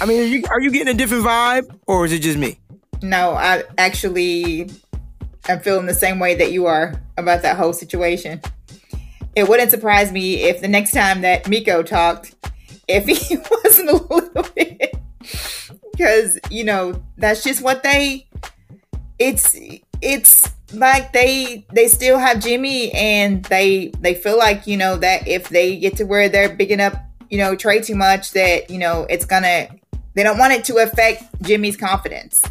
I mean, are you, are you getting a different vibe, or is it just me? No, I actually am feeling the same way that you are about that whole situation. It wouldn't surprise me if the next time that Miko talked, if he wasn't a little bit. Because, you know, that's just what they... It's... It's like they they still have Jimmy, and they they feel like, you know, that if they get to where they're bigging up, you know, Trey too much, that, you know, it's gonna, they don't want it to affect Jimmy's confidence.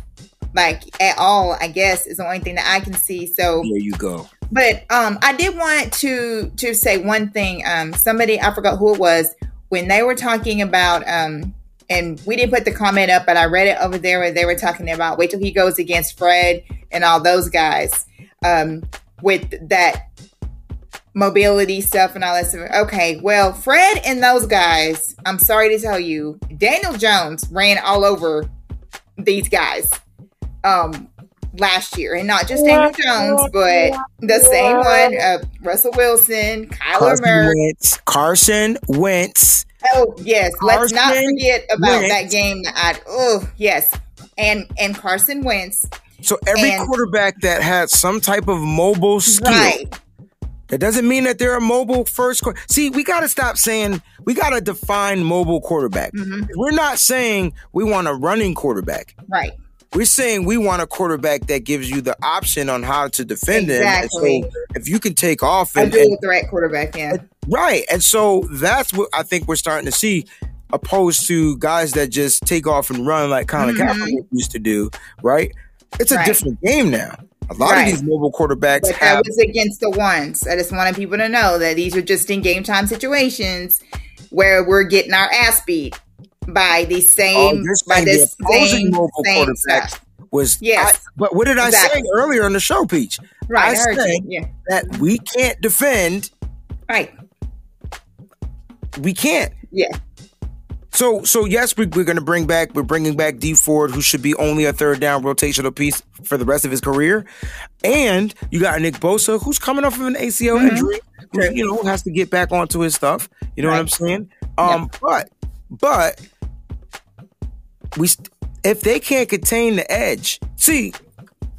like at all, I guess, is the only thing that I can see. So there you go. But um, I did want to to say one thing. Um, somebody, I forgot who it was, when they were talking about, um, and we didn't put the comment up, but I read it over there where they were talking about, wait till he goes against Fred and all those guys um, with that mobility stuff and all that stuff. Okay, well, Fred and those guys, I'm sorry to tell you, Daniel Jones ran all over these guys um, last year. And not just Daniel Jones, but the same one, uh, Russell Wilson, Kyler Murray. Carson Wentz. Oh, yes. Let's Carson not forget about Wentz. That game. That I, oh, yes. And, and Carson Wentz. So every and, quarterback that had some type of mobile skill. Right. That doesn't mean that they're a mobile first. Qu- See, we got to stop saying, we got to define mobile quarterback. Mm-hmm. We're not saying we want a running quarterback. Right. We're saying we want a quarterback that gives you the option on how to defend exactly. him. And so if you can take off. And, a dual threat quarterback, yeah. Right. And so that's what I think we're starting to see, opposed to guys that just take off and run like Colin mm-hmm. Kaepernick used to do. Right. It's a right. different game now. A lot right. of these mobile quarterbacks but have. That was against the ones. I just wanted people to know that these are just in game time situations where we're getting our ass beat by the same, oh, by the same, mobile same quarterbacks stuff. Was yes. I, but what did exactly. I say earlier on the show, Peach? Right, I, I said yeah. that we can't defend. Right. We can't. Yeah. So, so yes, we, we're going to bring back, we're bringing back Dee Ford, who should be only a third down rotational piece for the rest of his career. And you got Nick Bosa, who's coming off of an A C L mm-hmm. injury, who, you know, has to get back onto his stuff. You know right. what I'm saying? Um, yep. But, but we, st- if they can't contain the edge, see,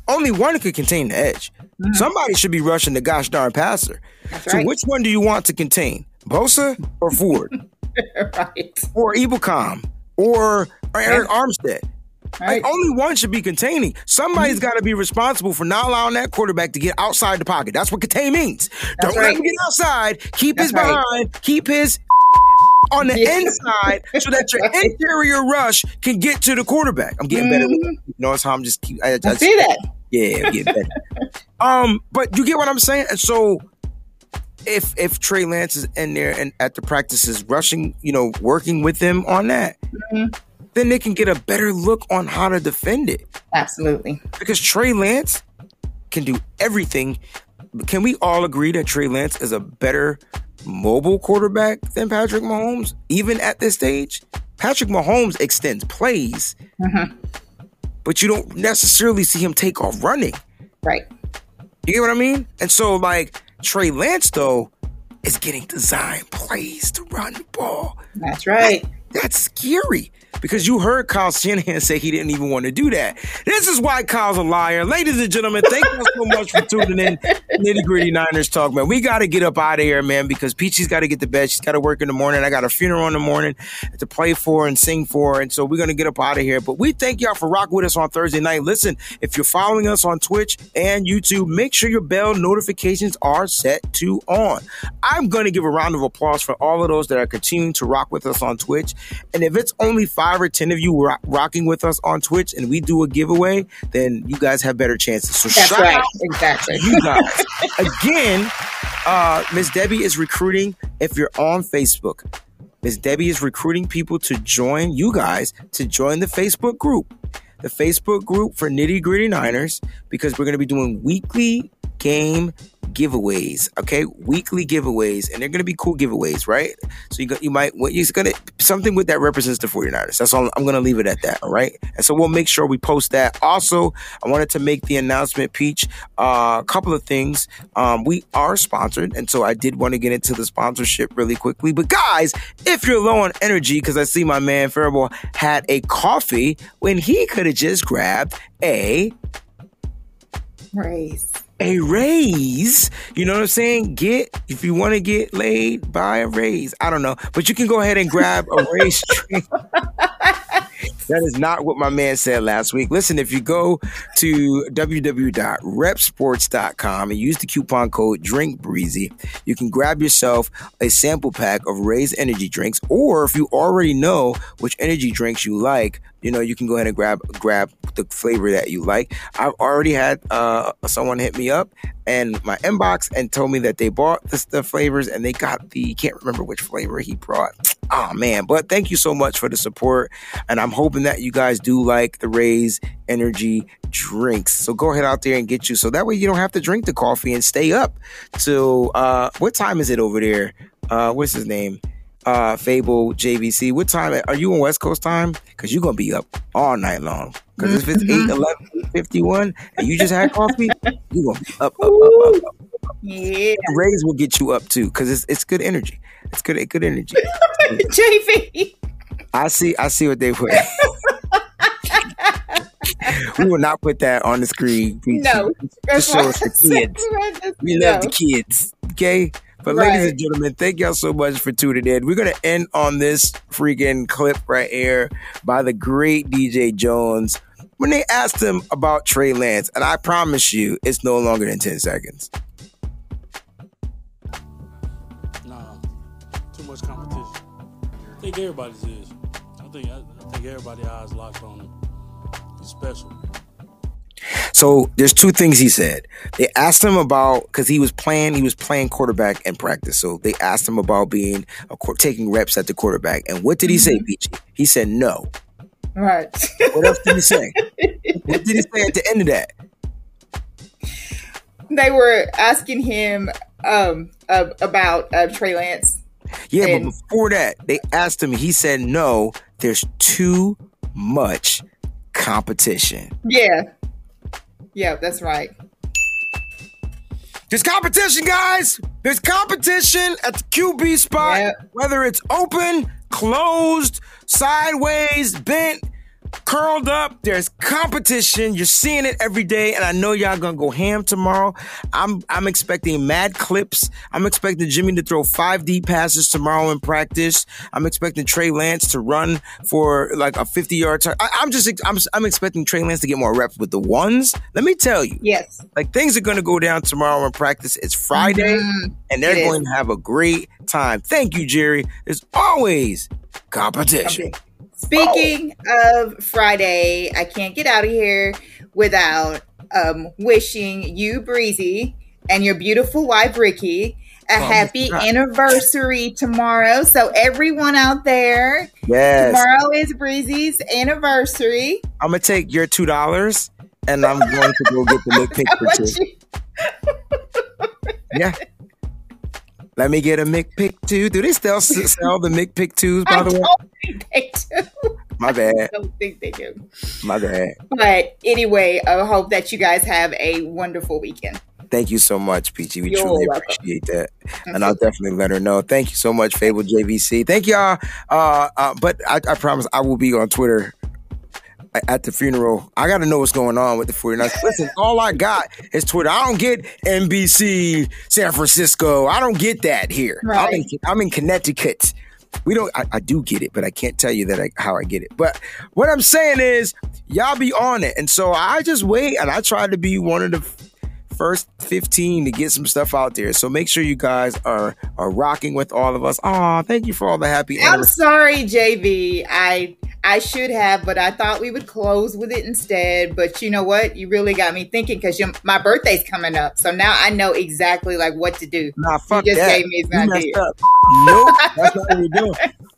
only one could contain the edge. Mm-hmm. Somebody should be rushing the gosh darn passer. That's so right. which one do you want to contain? Bosa or Ford? Right. Or Ebelcom or, or Eric Armstead. Right. Like, only one should be containing. Somebody's mm-hmm. got to be responsible for not allowing that quarterback to get outside the pocket. That's what contain means. That's Don't right. let him get outside. Keep That's his right. behind. Keep his on the yeah. inside so that your right. interior rush can get to the quarterback. I'm getting mm-hmm. better. With you know, that's how I'm just keep. I, I, I, I see that. Yeah, I'm getting better. um, but you get what I'm saying. And so. If if Trey Lance is in there and at the practices rushing, you know, working with them on that, mm-hmm. then they can get a better look on how to defend it. Absolutely. Because Trey Lance can do everything. Can we all agree that Trey Lance is a better mobile quarterback than Patrick Mahomes, even at this stage? Patrick Mahomes extends plays, mm-hmm. but you don't necessarily see him take off running. Right. You get what I mean? And so, like, Trey Lance, though, is getting design plays to run the ball. That's right. That, that's scary, because you heard Kyle Shanahan say he didn't even want to do that. This is why Kyle's a liar. Ladies and gentlemen, thank you so much for tuning in. Nitty Gritty Niners Talk, man. We got to get up out of here, man, because Peachy's got to get to bed. She's got to work in the morning. I got a funeral in the morning to play for and sing for. And so we're going to get up out of here. But we thank y'all for rocking with us on Thursday night. Listen, if you're following us on Twitch and YouTube, make sure your bell notifications are set to on. I'm going to give a round of applause for all of those that are continuing to rock with us on Twitch. And if it's only five or ten of you rock- rocking with us on Twitch and we do a giveaway, then you guys have better chances. So that's shout right. out exactly. you guys. Again, uh, Miss Debbie is recruiting. If you're on Facebook, Miss Debbie is recruiting people to join you guys to join the Facebook group, the Facebook group for Nitty Gritty Niners, because we're going to be doing weekly game giveaways. Okay, weekly giveaways, and they're going to be cool giveaways, right? So you got, you might what you're going to something with that represents the 49ers. That's all. I'm going to leave it at that. All right, and so we'll make sure we post that. Also, I wanted to make the announcement, Peach. Uh, a couple of things. Um, we are sponsored, and so I did want to get into the sponsorship really quickly. But guys, if you're low on energy, because I see my man Faribault had a coffee when he could have just grabbed a raise. A raise, you know what I'm saying? Get, if you want to get laid, buy a raise. I don't know, but you can go ahead and grab a raise drink. That is not what my man said last week. Listen, if you go to w w w dot rep sports dot com and use the coupon code DRINKBREEZY, you can grab yourself a sample pack of Raise energy drinks. Or if you already know which energy drinks you like, you know, you can go ahead and grab grab the flavor that you like. I've already had uh, someone hit me up and my inbox and told me that they bought the, the flavors and they got the, can't remember which flavor he brought. Oh, man. But thank you so much for the support. And I'm hoping that you guys do like the Raise Energy drinks. So go ahead out there and get you. So that way you don't have to drink the coffee and stay up. So uh, what time is it over there? Uh, what's his name? Uh, Fable J V C. What time are you on West Coast time? Because you're gonna be up all night long. Because if it's eight, eleven, fifty-one, and you just had coffee, you're gonna be up, up, up, up, up, up. Yeah, the Rays will get you up too. Because it's it's good energy. It's good, good energy. J V. I see. I see what they put. We will not put that on the screen. We, no, that's show us the kids. Horrendous. We no. love the kids. Okay. But right. Ladies and gentlemen, thank y'all so much for tuning in. We're going to end on this freaking clip right here by the great D J Jones when they asked him about Trey Lance. And I promise you, it's no longer than ten seconds. Nah, too much competition. I think everybody's is. I think, I, I think everybody's eyes locked on him. He's special. So there's two things he said. They asked him about, because he was playing, he was playing quarterback in practice. So they asked him about being a, taking reps at the quarterback. And what did he say, Peachy? He said no. Right. What else did he say? What did he say at the end of that? They were asking him um, uh, about uh, Trey Lance. Yeah, and- but before that, they asked him. He said no. There's too much competition. Yeah. Yeah, that's right. There's competition, guys. There's competition at the Q B spot, yep. Whether it's open, closed, sideways, bent, curled up. There's competition. You're seeing it every day, and I know y'all gonna go ham tomorrow. I'm I'm expecting mad clips. I'm expecting Jimmy to throw five deep passes tomorrow in practice. I'm expecting Trey Lance to run for like a fifty-yard touch. I, I'm just I'm I'm expecting Trey Lance to get more reps with the ones. Let me tell you, yes, like things are gonna go down tomorrow in practice. It's Friday, mm-hmm. and they're it going is. to have a great time. Thank you, Jerry. There's always competition. Okay. Speaking oh. of Friday, I can't get out of here without um, wishing you, Breezy, and your beautiful wife, Ricky, a oh happy anniversary tomorrow. So everyone out there, yes. Tomorrow is Breezy's anniversary. I'm going to take your two dollars, and I'm going to go get the Mick Pick picture. Yeah. Let me get a Mick Pick two. Do they still sell the Mick Pick twos, by I the way? Don't think they do. My bad. I don't think they do. My bad. But anyway, I hope that you guys have a wonderful weekend. Thank you so much, Peachy. We You're truly welcome. Appreciate that. Absolutely. And I'll definitely let her know. Thank you so much, Fable J V C. Thank y'all. Uh, uh, but I, I promise I will be on Twitter at the funeral. I got to know what's going on with the forty-niners. Listen, all I got is Twitter. I don't get N B C, San Francisco. I don't get that here. Right. I'm, in, I'm in Connecticut. We don't. I, I do get it, but I can't tell you that I, how I get it. But what I'm saying is, y'all be on it. And so I just wait, and I try to be one of the f- first fifteen to get some stuff out there. So make sure you guys are are rocking with all of us. Aw, thank you for all the happy. I'm sorry, J V. I. I should have, but I thought we would close with it instead. But you know what? You really got me thinking because my birthday's coming up. So now I know exactly like what to do. Nah, fuck you just that. Gave me an you idea. Up. Nope, that's not what we're doing.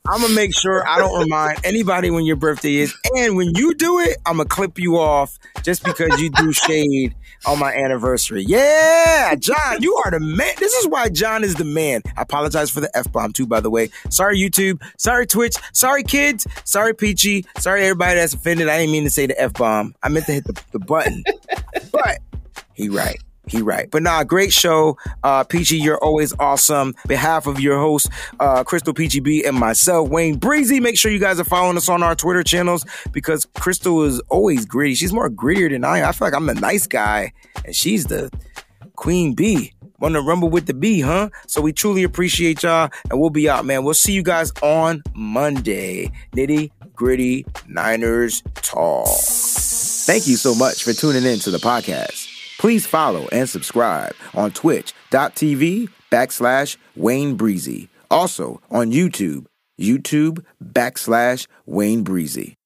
I'm going to make sure I don't remind anybody when your birthday is. And when you do it, I'm going to clip you off just because you do shade on my anniversary. Yeah, John, you are the man. This is why John is the man. I apologize for the F-bomb too, by the way. Sorry, YouTube. Sorry, Twitch. Sorry, kids. Sorry, Peachy. Sorry, everybody that's offended. I didn't mean to say the F-bomb. I meant to hit the, the button. But he right. He right. But nah, great show. Uh, Peachy, you're always awesome. On behalf of your host, uh, Crystal Peachy B and myself, Wayne Breezy, make sure you guys are following us on our Twitter channels because Crystal is always gritty. She's more grittier than I am. I feel like I'm the nice guy and she's the queen bee. Want to rumble with the bee, huh? So we truly appreciate y'all and we'll be out, man. We'll see you guys on Monday. Nitty Gritty Niners Talk. Thank you so much for tuning in to the podcast. Please follow and subscribe on twitch.tv backslash Wayne Breezy. Also on YouTube, YouTube backslash Wayne Breezy.